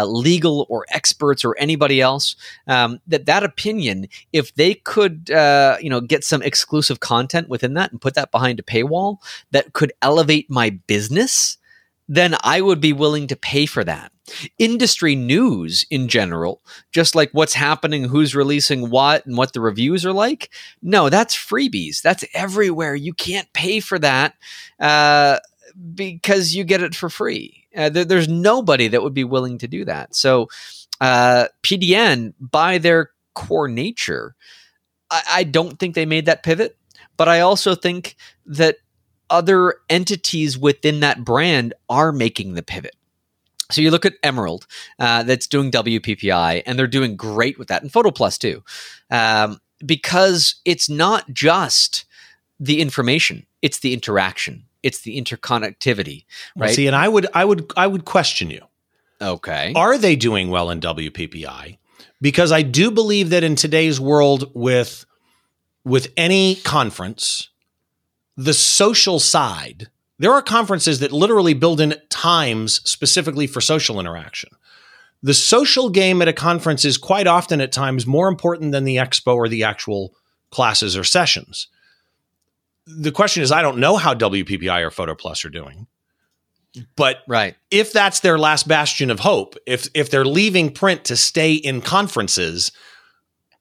legal or experts or anybody else, that opinion, if they could, get some exclusive content within that and put that behind a paywall that could elevate my business, then I would be willing to pay for that. Industry news in general, just like what's happening, who's releasing what, and what the reviews are like. No, that's freebies. That's everywhere. You can't pay for that because you get it for free. There's nobody that would be willing to do that. So PDN, by their core nature, I don't think they made that pivot, but I also think that other entities within that brand are making the pivot. So you look at Emerald, that's doing WPPI, and they're doing great with that, and Photo Plus too, because it's not just the information, it's the interaction, it's the interconnectivity, right? Well, see, and I would question you. Okay, are they doing well in WPPI? Because I do believe that in today's world, with any conference, the social side, there are conferences that literally build in times specifically for social interaction. The social game at a conference is quite often at times more important than the expo or the actual classes or sessions. The question is, I don't know how WPPI or Photo Plus are doing, but if that's their last bastion of hope, if they're leaving print to stay in conferences,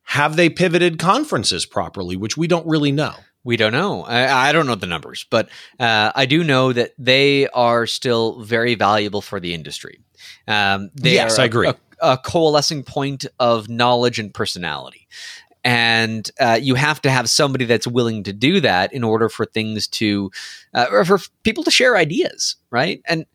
have they pivoted conferences properly, which we don't really know. We don't know. I don't know the numbers, but I do know that they are still very valuable for the industry. Yes, I agree. A coalescing point of knowledge and personality. And you have to have somebody that's willing to do that in order for things to, or for people to share ideas, right? And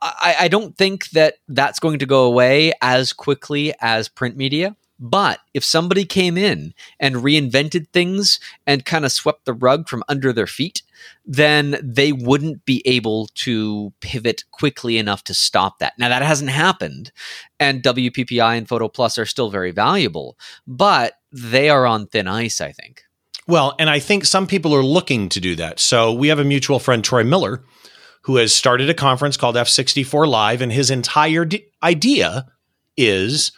I don't think that that's going to go away as quickly as print media. But if somebody came in and reinvented things and kind of swept the rug from under their feet, then they wouldn't be able to pivot quickly enough to stop that. Now, that hasn't happened, and WPPI and Photo Plus are still very valuable, but they are on thin ice, I think. Well, and I think some people are looking to do that. So we have a mutual friend, Troy Miller, who has started a conference called F64 Live, and his entire idea is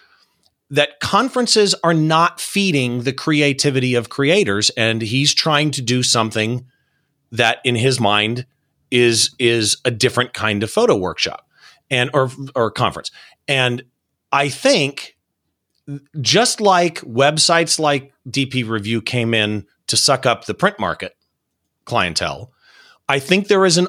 that conferences are not feeding the creativity of creators, and he's trying to do something that in his mind is a different kind of photo workshop and or conference. And I think just like websites like DP Review came in to suck up the print market clientele, I think there is an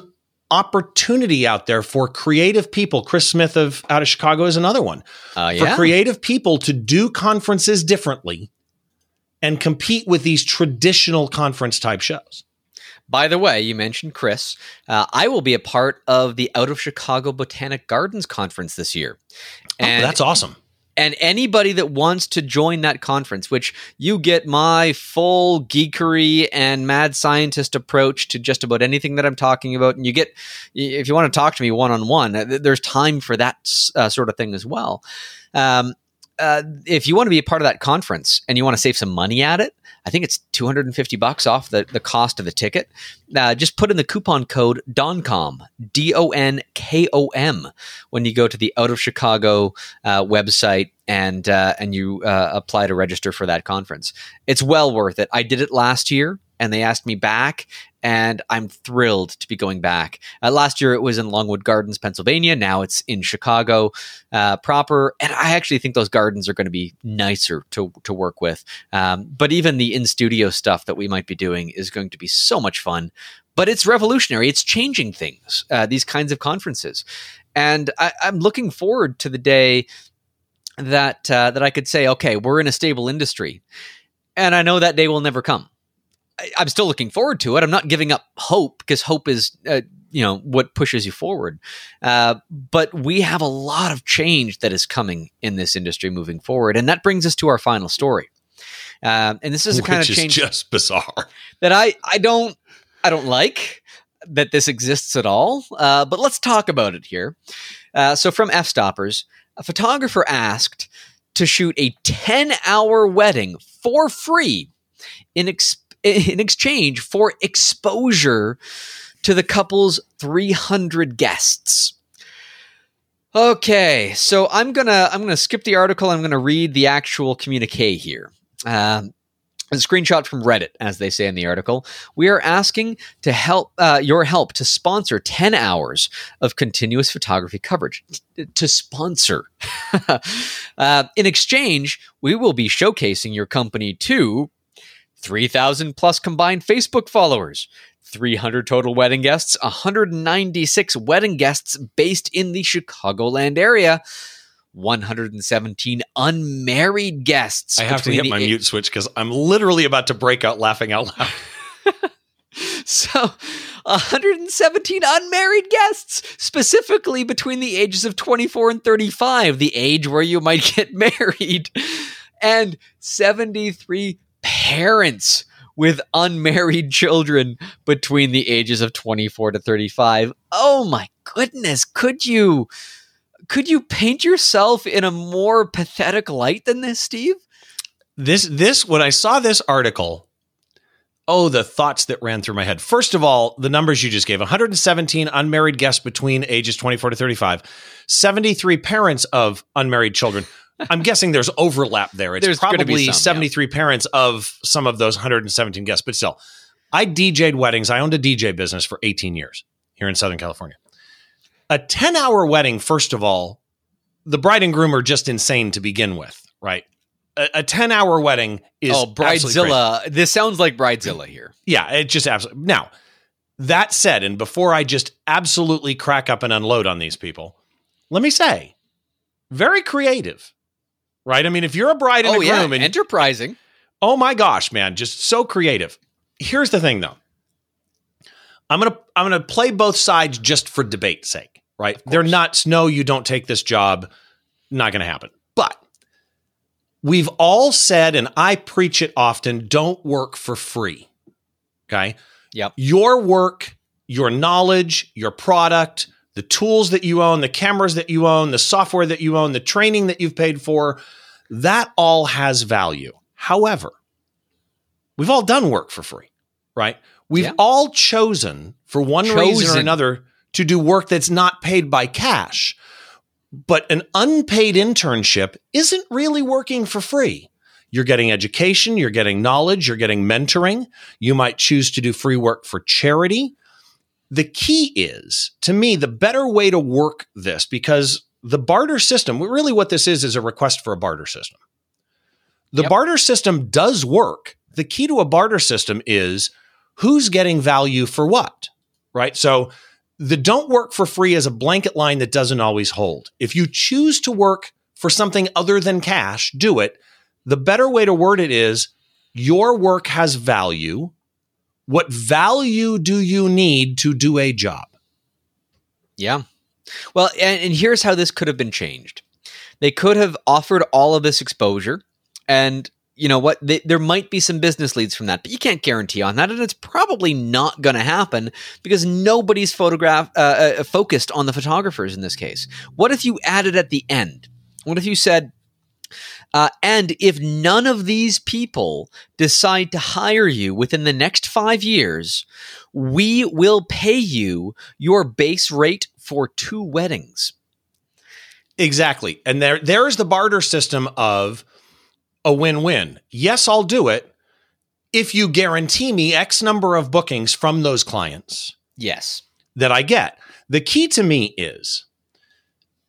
opportunity out there for creative people. Chris Smith of Out of Chicago is another one. For creative people to do conferences differently and compete with these traditional conference type shows. By the way, you mentioned Chris. I will be a part of the Out of Chicago Botanic Gardens Conference this year. And that's awesome. And anybody that wants to join that conference, which you get my full geekery and mad scientist approach to just about anything that I'm talking about. And you get, if you want to talk to me one-on-one, there's time for that sort of thing as well. If you want to be a part of that conference and you want to save some money at it, I think it's $250 off the cost of the ticket. Just put in the coupon code DONKOM, D-O-N-K-O-M, when you go to the Out of Chicago website and you apply to register for that conference. It's well worth it. I did it last year and they asked me back, and I'm thrilled to be going back. Last year, it was in Longwood Gardens, Pennsylvania. Now it's in Chicago proper. And I actually think those gardens are going to be nicer to work with. But even the in-studio stuff that we might be doing is going to be so much fun. But it's revolutionary. It's changing things, these kinds of conferences. And I'm looking forward to the day that I could say, okay, we're in a stable industry. And I know that day will never come. I'm still looking forward to it. I'm not giving up hope, because hope is, what pushes you forward. But we have a lot of change that is coming in this industry moving forward. And that brings us to our final story. And this is the kind of change just bizarre that I don't like that this exists at all. But let's talk about it here. So from F-Stoppers, a photographer asked to shoot a 10-hour wedding for free in exchange for exposure to the couple's 300 guests. Okay, so I'm gonna skip the article. I'm gonna read the actual communique here. A screenshot from Reddit, as they say in the article. We are asking to help your help to sponsor 10 hours of continuous photography coverage. To sponsor. In exchange, we will be showcasing your company to 3,000 plus combined Facebook followers, 300 total wedding guests, 196 wedding guests based in the Chicagoland area, 117 unmarried guests. I have to hit my mute switch because I'm literally about to break out laughing out loud. So 117 unmarried guests, specifically between the ages of 24 and 35, the age where you might get married, and 73 parents with unmarried children between the ages of 24 to 35. Oh my goodness. Could you paint yourself in a more pathetic light than this, Steve? This when I saw this article, oh, the thoughts that ran through my head. First of all, the numbers you just gave, 117 unmarried guests between ages 24 to 35, 73 parents of unmarried children. I'm guessing there's overlap there. There's probably some, 73 parents of some of those 117 guests, but still. I DJ'd weddings. I owned a DJ business for 18 years here in Southern California. A 10-hour wedding, first of all, the bride and groom are just insane to begin with, right? A 10-hour wedding is Bridezilla. Crazy. This sounds like Bridezilla here. Yeah, it just absolutely. Now, that said, and before I just absolutely crack up and unload on these people, let me say, very creative. Right? I mean, if you're a bride and a groom and enterprising, oh my gosh, man, just so creative. Here's the thing though. I'm going to play both sides just for debate's sake, right? They're nuts. No, you don't take this job. Not going to happen. But we've all said, and I preach it often, don't work for free. Okay? Yep. Your work, your knowledge, your product, the tools that you own, the cameras that you own, the software that you own, the training that you've paid for, that all has value. However, we've all done work for free, right? We've all chosen for one reason or another to do work that's not paid by cash. But an unpaid internship isn't really working for free. You're getting education, you're getting knowledge, you're getting mentoring. You might choose to do free work for charity. The key is, to me, the better way to work this, because the barter system, really what this is a request for a barter system. The Yep. barter system does work. The key to a barter system is who's getting value for what, right? So the don't work for free is a blanket line that doesn't always hold. If you choose to work for something other than cash, do it. The better way to word it is your work has value. What value do you need to do a job? Yeah. Well, and here's how this could have been changed. They could have offered all of this exposure, and you know what? There might be some business leads from that, but you can't guarantee on that, and it's probably not going to happen because nobody's focused on the photographers in this case. What if you added at the end? What if you said, and if none of these people decide to hire you within the next 5 years, we will pay you your base rate for 2 weddings. Exactly. And there's the barter system of a win-win. Yes, I'll do it if you guarantee me X number of bookings from those clients. Yes. That I get. The key to me is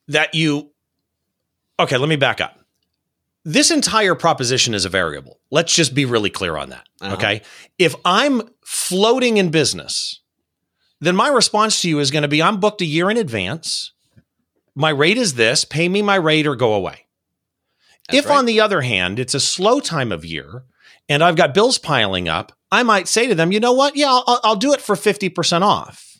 that okay, let me back up. This entire proposition is a variable. Let's just be really clear on that. Uh-huh. Okay. If I'm floating in business, then my response to you is going to be, I'm booked a year in advance. My rate is this, pay me my rate or go away. That's if right. On the other hand, it's a slow time of year and I've got bills piling up, I might say to them, you know what? Yeah, I'll do it for 50% off.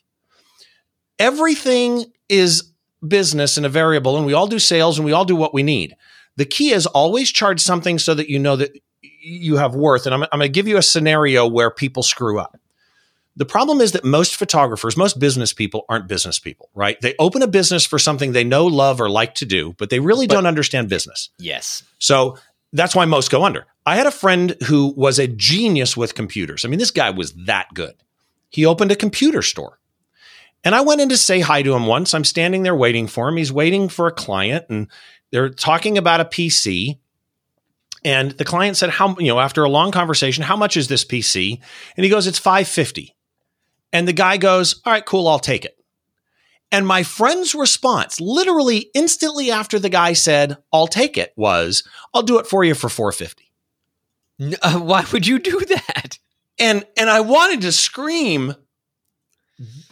Everything is business and a variable, and we all do sales and we all do what we need. The key is always charge something so that you know that you have worth. And I'm going to give you a scenario where people screw up. The problem is that most photographers, most business people aren't business people, right? They open a business for something they know, love, or like to do, but they really don't understand business. Yes. So that's why most go under. I had a friend who was a genius with computers. I mean, this guy was that good. He opened a computer store. And I went in to say hi to him once. I'm standing there waiting for him. He's waiting for a client, and they're talking about a PC, and the client said, after a long conversation, how much is this PC? And he goes, it's $550. And the guy goes, all right, cool, I'll take it. And my friend's response, literally instantly after the guy said, I'll take it, was, I'll do it for you for $450. Why would you do that? And I wanted to scream,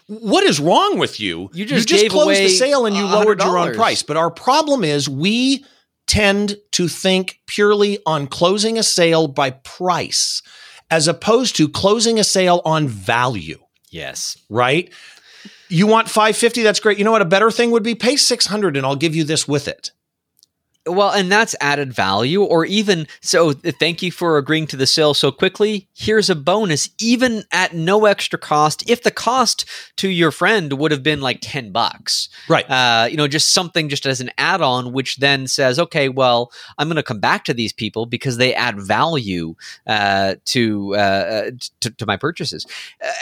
what is wrong with you? You just closed the sale and you lowered your own price. But our problem is we tend to think purely on closing a sale by price as opposed to closing a sale on value. Yes. Right? You want $550? That's great. You know what? A better thing would be pay $600 and I'll give you this with it. Well, and that's added value, or even so, thank you for agreeing to the sale so quickly. Here's a bonus, even at no extra cost. If the cost to your friend would have been like $10, right? Just something just as an add-on, which then says, okay, well, I'm going to come back to these people because they add value to my purchases.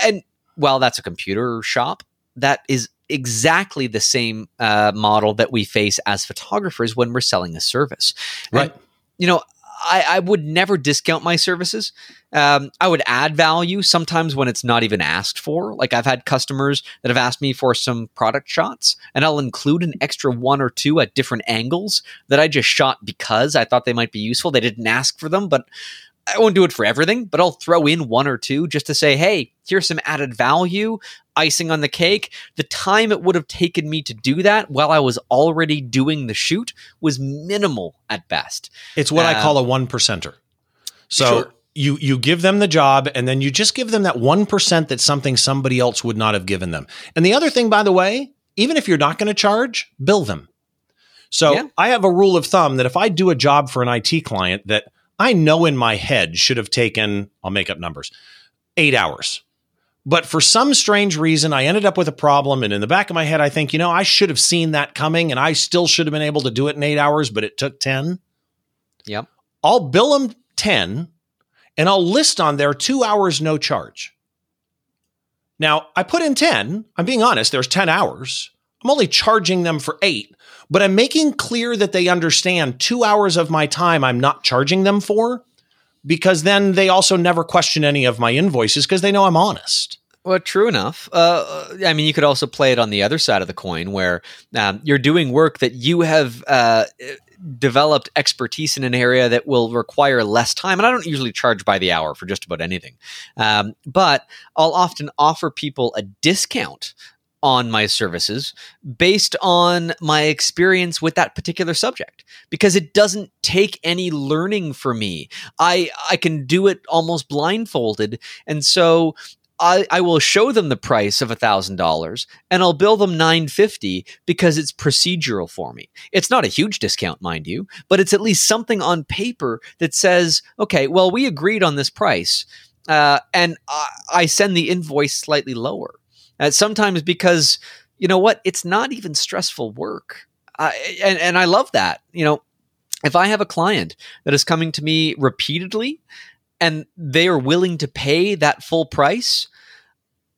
And while that's a computer shop, that is exactly the same model that we face as photographers when we're selling a service. Right. And, I would never discount my services. I would add value sometimes when it's not even asked for. Like I've had customers that have asked me for some product shots, and I'll include an extra 1 or 2 at different angles that I just shot because I thought they might be useful. They didn't ask for them, but I won't do it for everything, but I'll throw in 1 or 2 just to say, hey, here's some added value, icing on the cake. The time it would have taken me to do that while I was already doing the shoot was minimal at best. It's what I call a 1%er. So sure. You give them the job, and then you just give them that 1% that's something somebody else would not have given them. And the other thing, by the way, even if you're not going to charge, bill them. So yeah. I have a rule of thumb that if I do a job for an IT client that I know in my head should have taken, I'll make up numbers, 8 hours. But for some strange reason, I ended up with a problem. And in the back of my head, I think, I should have seen that coming and I still should have been able to do it in 8 hours, but it took 10. Yep. I'll bill them 10 and I'll list on there 2 hours, no charge. Now I put in 10, I'm being honest, there's 10 hours. I'm only charging them for $8, but I'm making clear that they understand 2 hours of my time I'm not charging them for, because then they also never question any of my invoices because they know I'm honest. Well, true enough. I mean, you could also play it on the other side of the coin where you're doing work that you have developed expertise in an area that will require less time. And I don't usually charge by the hour for just about anything. But I'll often offer people a discount on my services based on my experience with that particular subject, because it doesn't take any learning for me. I can do it almost blindfolded. And so I will show them the price of $1,000 and I'll bill them $9.50 because it's procedural for me. It's not a huge discount, mind you, but it's at least something on paper that says, okay, well, we agreed on this price, and I send the invoice slightly lower. Sometimes because, you know what, it's not even stressful work. And I love that. You know, if I have a client that is coming to me repeatedly and they are willing to pay that full price,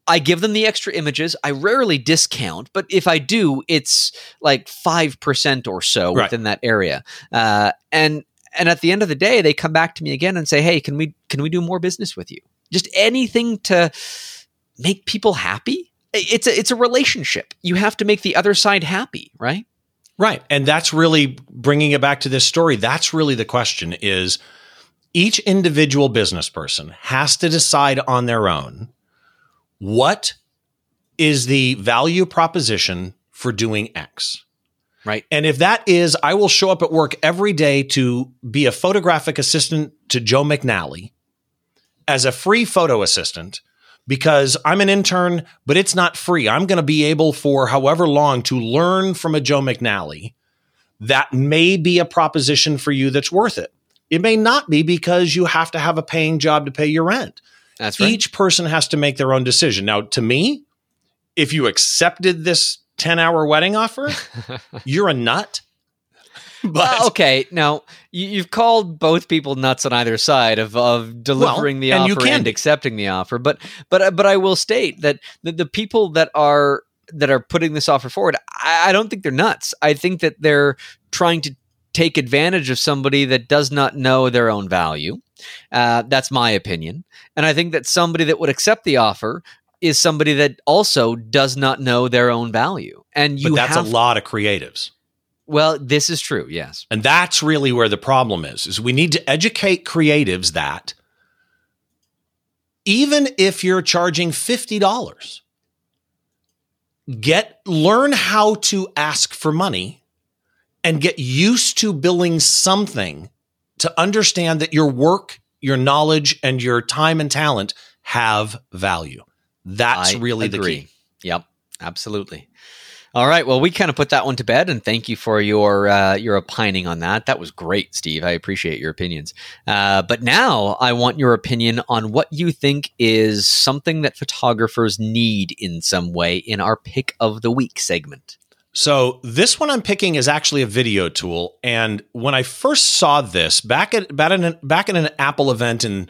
I give them the extra images. I rarely discount, but if I do, it's like 5% or so right within that area. And at the end of the day, they come back to me again and say, hey, can we do more business with you? Just anything to make people happy. It's a relationship. You have to make the other side happy, right? Right. And that's really bringing it back to this story. That's really the question is, each individual business person has to decide on their own, what is the value proposition for doing X? Right. And if that is, I will show up at work every day to be a photographic assistant to Joe McNally as a free photo assistant, because I'm an intern, but it's not free. I'm going to be able for however long to learn from a Joe McNally. That may be a proposition for you that's worth it. It may not be, because you have to have a paying job to pay your rent. That's right. Each person has to make their own decision. Now, to me, if you accepted this 10-hour wedding offer, you're a nut. But okay, now you've called both people nuts on either side of delivering the offer and accepting the offer. But I will state that the people that are putting this offer forward, I don't think they're nuts. I think that they're trying to take advantage of somebody that does not know their own value. That's my opinion, and I think that somebody that would accept the offer is somebody that also does not know their own value. And that's a lot of creatives. Well, this is true, yes. And that's really where the problem is we need to educate creatives that even if you're charging $50, learn how to ask for money and get used to billing something to understand that your work, your knowledge, and your time and talent have value. That's really the key. Yep, absolutely. All right. Well, we kind of put that one to bed, and thank you for your opining on that. That was great, Steve. I appreciate your opinions. But now I want your opinion on what you think is something that photographers need in some way in our Pick of the Week segment. So this one I'm picking is actually a video tool. And when I first saw this back at an Apple event in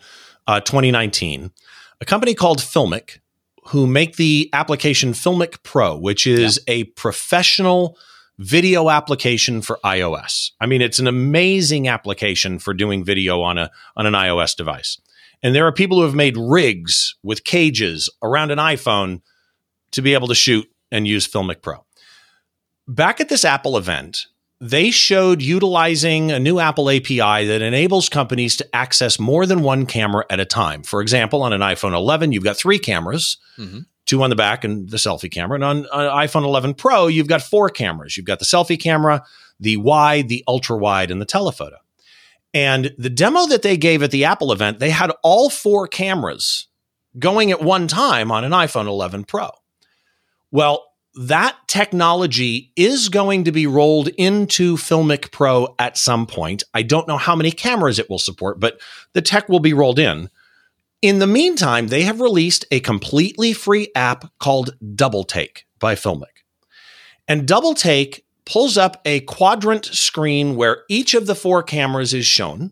2019, a company called Filmic, who make the application Filmic Pro, which is a professional video application for iOS. I mean, it's an amazing application for doing video on an iOS device. And there are people who have made rigs with cages around an iPhone to be able to shoot and use Filmic Pro. Back at this Apple event, they showed utilizing a new Apple API that enables companies to access more than one camera at a time. For example, on an iPhone 11, you've got 3 cameras, mm-hmm. 2 on the back and the selfie camera. And on an iPhone 11 Pro, you've got 4 cameras. You've got the selfie camera, the wide, the ultra wide, and the telephoto. And the demo that they gave at the Apple event, they had all 4 cameras going at one time on an iPhone 11 Pro. Well, that technology is going to be rolled into Filmic Pro at some point. I don't know how many cameras it will support, but the tech will be rolled in. In the meantime, they have released a completely free app called Double Take by Filmic. And Double Take pulls up a quadrant screen where each of the 4 cameras is shown,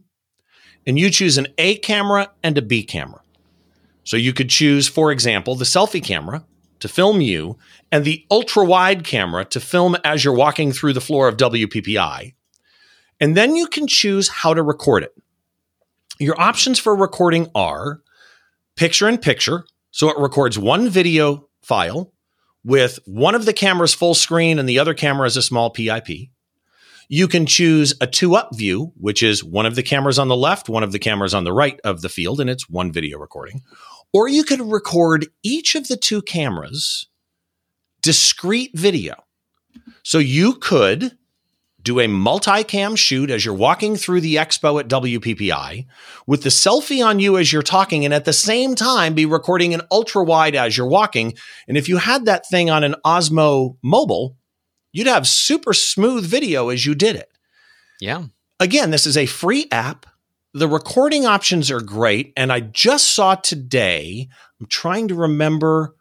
and you choose an A camera and a B camera. So you could choose, for example, the selfie camera, to film you and the ultra wide camera to film as you're walking through the floor of WPPI. And then you can choose how to record it. Your options for recording are picture in picture. So it records one video file with one of the cameras full screen and the other camera is a small PIP. You can choose a 2-up view, which is one of the cameras on the left, one of the cameras on the right of the field, and it's one video recording. Or you could record each of the two cameras discrete video. So you could do a multi-cam shoot as you're walking through the expo at WPPI with the selfie on you as you're talking, and at the same time be recording an ultra wide as you're walking. And if you had that thing on an Osmo mobile, you'd have super smooth video as you did it. Yeah. Again, this is a free app. The recording options are great. And I just saw today, I'm trying to remember,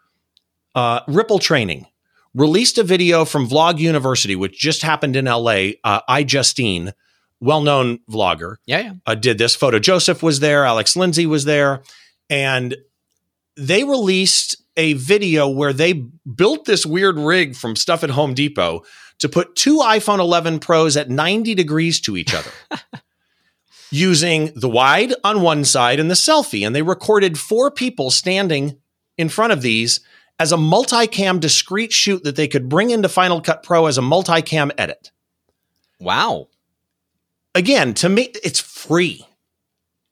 Ripple Training released a video from Vlog University, which just happened in LA. iJustine, well-known vlogger, did this. Photo Joseph was there. Alex Lindsay was there. And they released a video where they built this weird rig from stuff at Home Depot to put two iPhone 11 Pros at 90 degrees to each other using the wide on one side and the selfie. And they recorded four people standing in front of these as a multi-cam discrete shoot that they could bring into Final Cut Pro as a multi-cam edit. Wow. Again, to me, it's free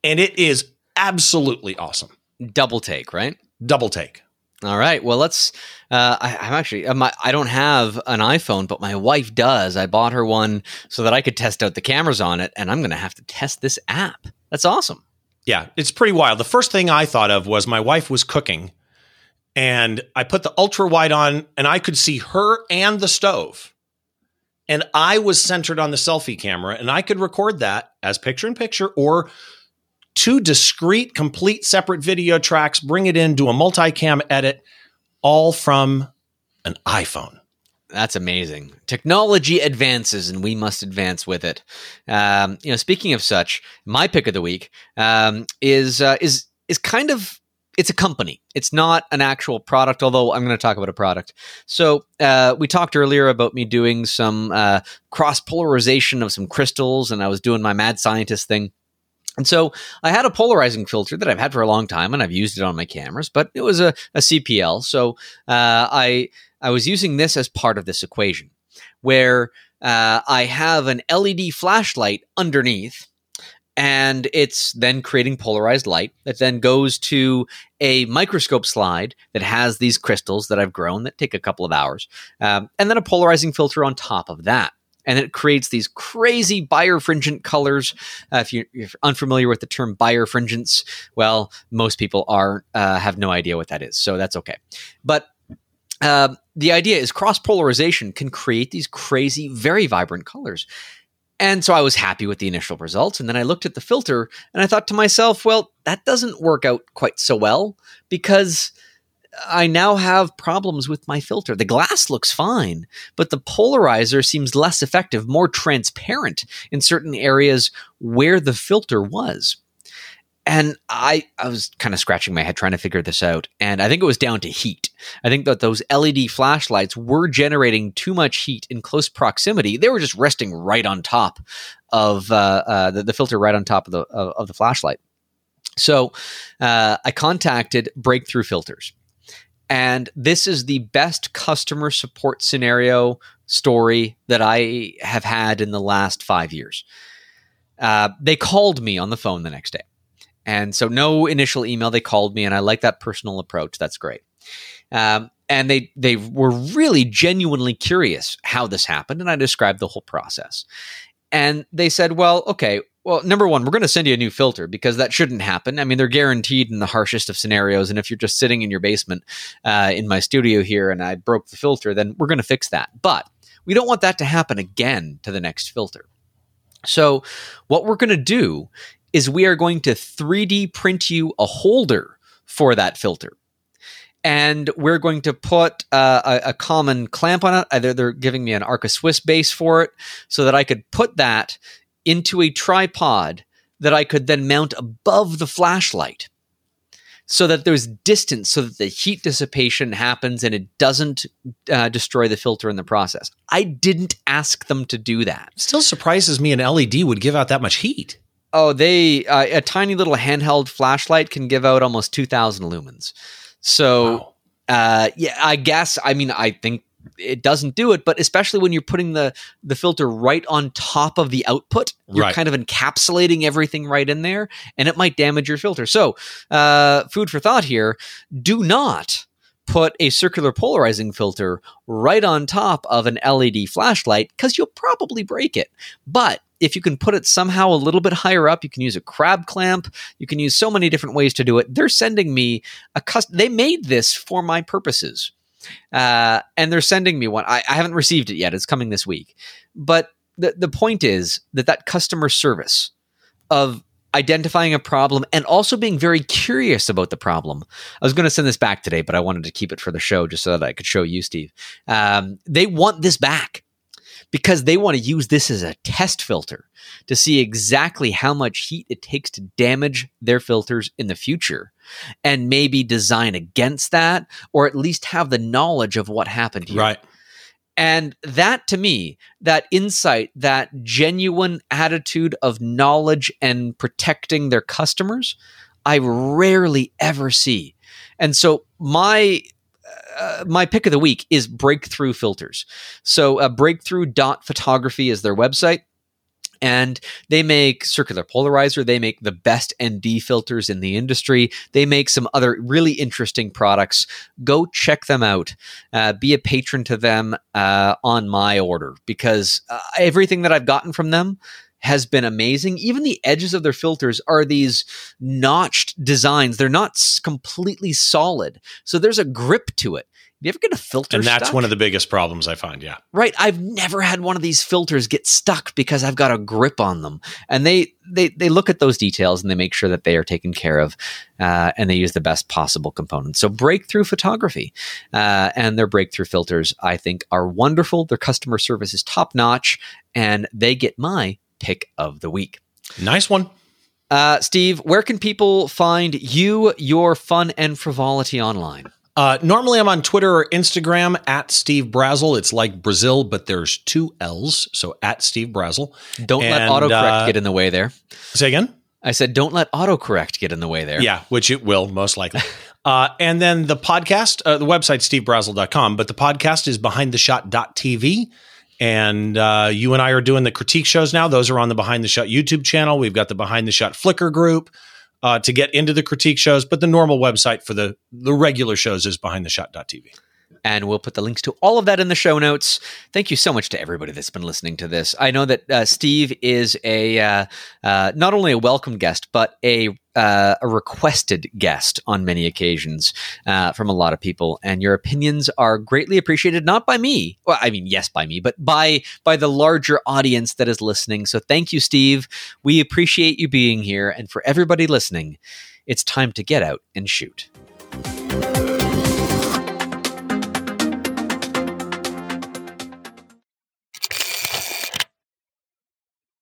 and it is absolutely awesome. Double Take, right? Double Take. All right. Well, let's, I don't have an iPhone, but my wife does. I bought her one so that I could test out the cameras on it, and I'm going to have to test this app. That's awesome. Yeah, it's pretty wild. The first thing I thought of was my wife was cooking and I put the ultra wide on and I could see her and the stove, and I was centered on the selfie camera, and I could record that as picture in picture or two discrete, complete, separate video tracks, bring it in, do a multi-cam edit, all from an iPhone. That's amazing. Technology advances, and we must advance with it. Speaking of such, my pick of the week is kind of, it's a company. It's not an actual product, although I'm going to talk about a product. So we talked earlier about me doing some cross-polarization of some crystals, and I was doing my mad scientist thing. And so I had a polarizing filter that I've had for a long time, and I've used it on my cameras, but it was a CPL. So I was using this as part of this equation where I have an LED flashlight underneath, and it's then creating polarized light that then goes to a microscope slide that has these crystals that I've grown that take a couple of hours, and then a polarizing filter on top of that. And it creates these crazy birefringent colors. If you're unfamiliar with the term birefringence, well, most people are have no idea what that is. So that's okay. But the idea is cross-polarization can create these crazy, very vibrant colors. And so I was happy with the initial results. And then I looked at the filter and I thought to myself, well, that doesn't work out quite so well because I now have problems with my filter. The glass looks fine, but the polarizer seems less effective, more transparent in certain areas where the filter was. And I was kind of scratching my head trying to figure this out. And I think it was down to heat. I think that those LED flashlights were generating too much heat in close proximity. They were just resting right on top of the filter, right on top of the flashlight. So I contacted Breakthrough Filters. And this is the best customer support scenario story that I have had in the last 5 years. They called me on the phone the next day. And so no initial email, they called me, and I like that personal approach. That's great. And they were really genuinely curious how this happened, and I described the whole process. And they said, well, number one, we're going to send you a new filter because that shouldn't happen. I mean, they're guaranteed in the harshest of scenarios. And if you're just sitting in your basement in my studio here and I broke the filter, then we're going to fix that. But we don't want that to happen again to the next filter. So what we're going to do is we are going to 3D print you a holder for that filter. And we're going to put a common clamp on it. They're giving me an Arca Swiss base for it so that I could put that into a tripod that I could then mount above the flashlight. so that there's distance, so that the heat dissipation happens and it doesn't destroy the filter in the process. I didn't ask them to do that. Still surprises me an LED would give out that much heat. Oh, they a tiny little handheld flashlight can give out almost 2,000 lumens. So, wow. I think it doesn't do it, but especially when you're putting the filter right on top of the output, you're right. Kind of encapsulating everything right in there, and it might damage your filter. So, food for thought here, do not put a circular polarizing filter right on top of an LED flashlight because you'll probably break it. But if you can put it somehow a little bit higher up, you can use a crab clamp. You can use so many different ways to do it. They're sending me a custom. They made this for my purposes. And they're sending me one. I haven't received it yet. It's coming this week. But the point is that customer service of identifying a problem and also being very curious about the problem. I was going to send this back today, but I wanted to keep it for the show just so that I could show you, Steve. They want this back because they want to use this as a test filter to see exactly how much heat it takes to damage their filters in the future and maybe design against that, or at least have the knowledge of what happened here. Right. And that, to me, that insight, that genuine attitude of knowledge and protecting their customers, I rarely ever see. And so my pick of the week is Breakthrough Filters. So breakthrough.photography is their website. And they make circular polarizer. They make the best ND filters in the industry. They make some other really interesting products. Go check them out. Be a patron to them on my order, because everything that I've gotten from them has been amazing. Even the edges of their filters are these notched designs. They're not completely solid. So there's a grip to it. You ever get a filter stuck? And that's one of the biggest problems I find, yeah. Right. I've never had one of these filters get stuck because I've got a grip on them. And they look at those details and they make sure that they are taken care of and they use the best possible components. So Breakthrough Photography and their Breakthrough Filters, I think, are wonderful. Their customer service is top-notch, and they get my pick of the week. Nice one. Steve, where can people find you, your fun, and frivolity online? Normally I'm on Twitter or Instagram at Steve Brazell. It's like Brazil, but there's two L's. So at Steve Brazell. Don't let autocorrect get in the way there. Say again? I said, don't let autocorrect get in the way there. Yeah, which it will most likely. And then the podcast, the website, stevebrazell.com, but the podcast is BehindTheShot.tv. And you and I are doing the critique shows now. Those are on the Behind the Shot YouTube channel. We've got the Behind the Shot Flickr group. To get into the critique shows, but the normal website for the regular shows is BehindTheShot.tv. And we'll put the links to all of that in the show notes. Thank you so much to everybody that's been listening to this. I know that Steve is not only a welcome guest, but a requested guest on many occasions from a lot of people. And your opinions are greatly appreciated, not by me. Well, I mean, yes, by me, but by the larger audience that is listening. So thank you, Steve. We appreciate you being here. And for everybody listening, it's time to get out and shoot.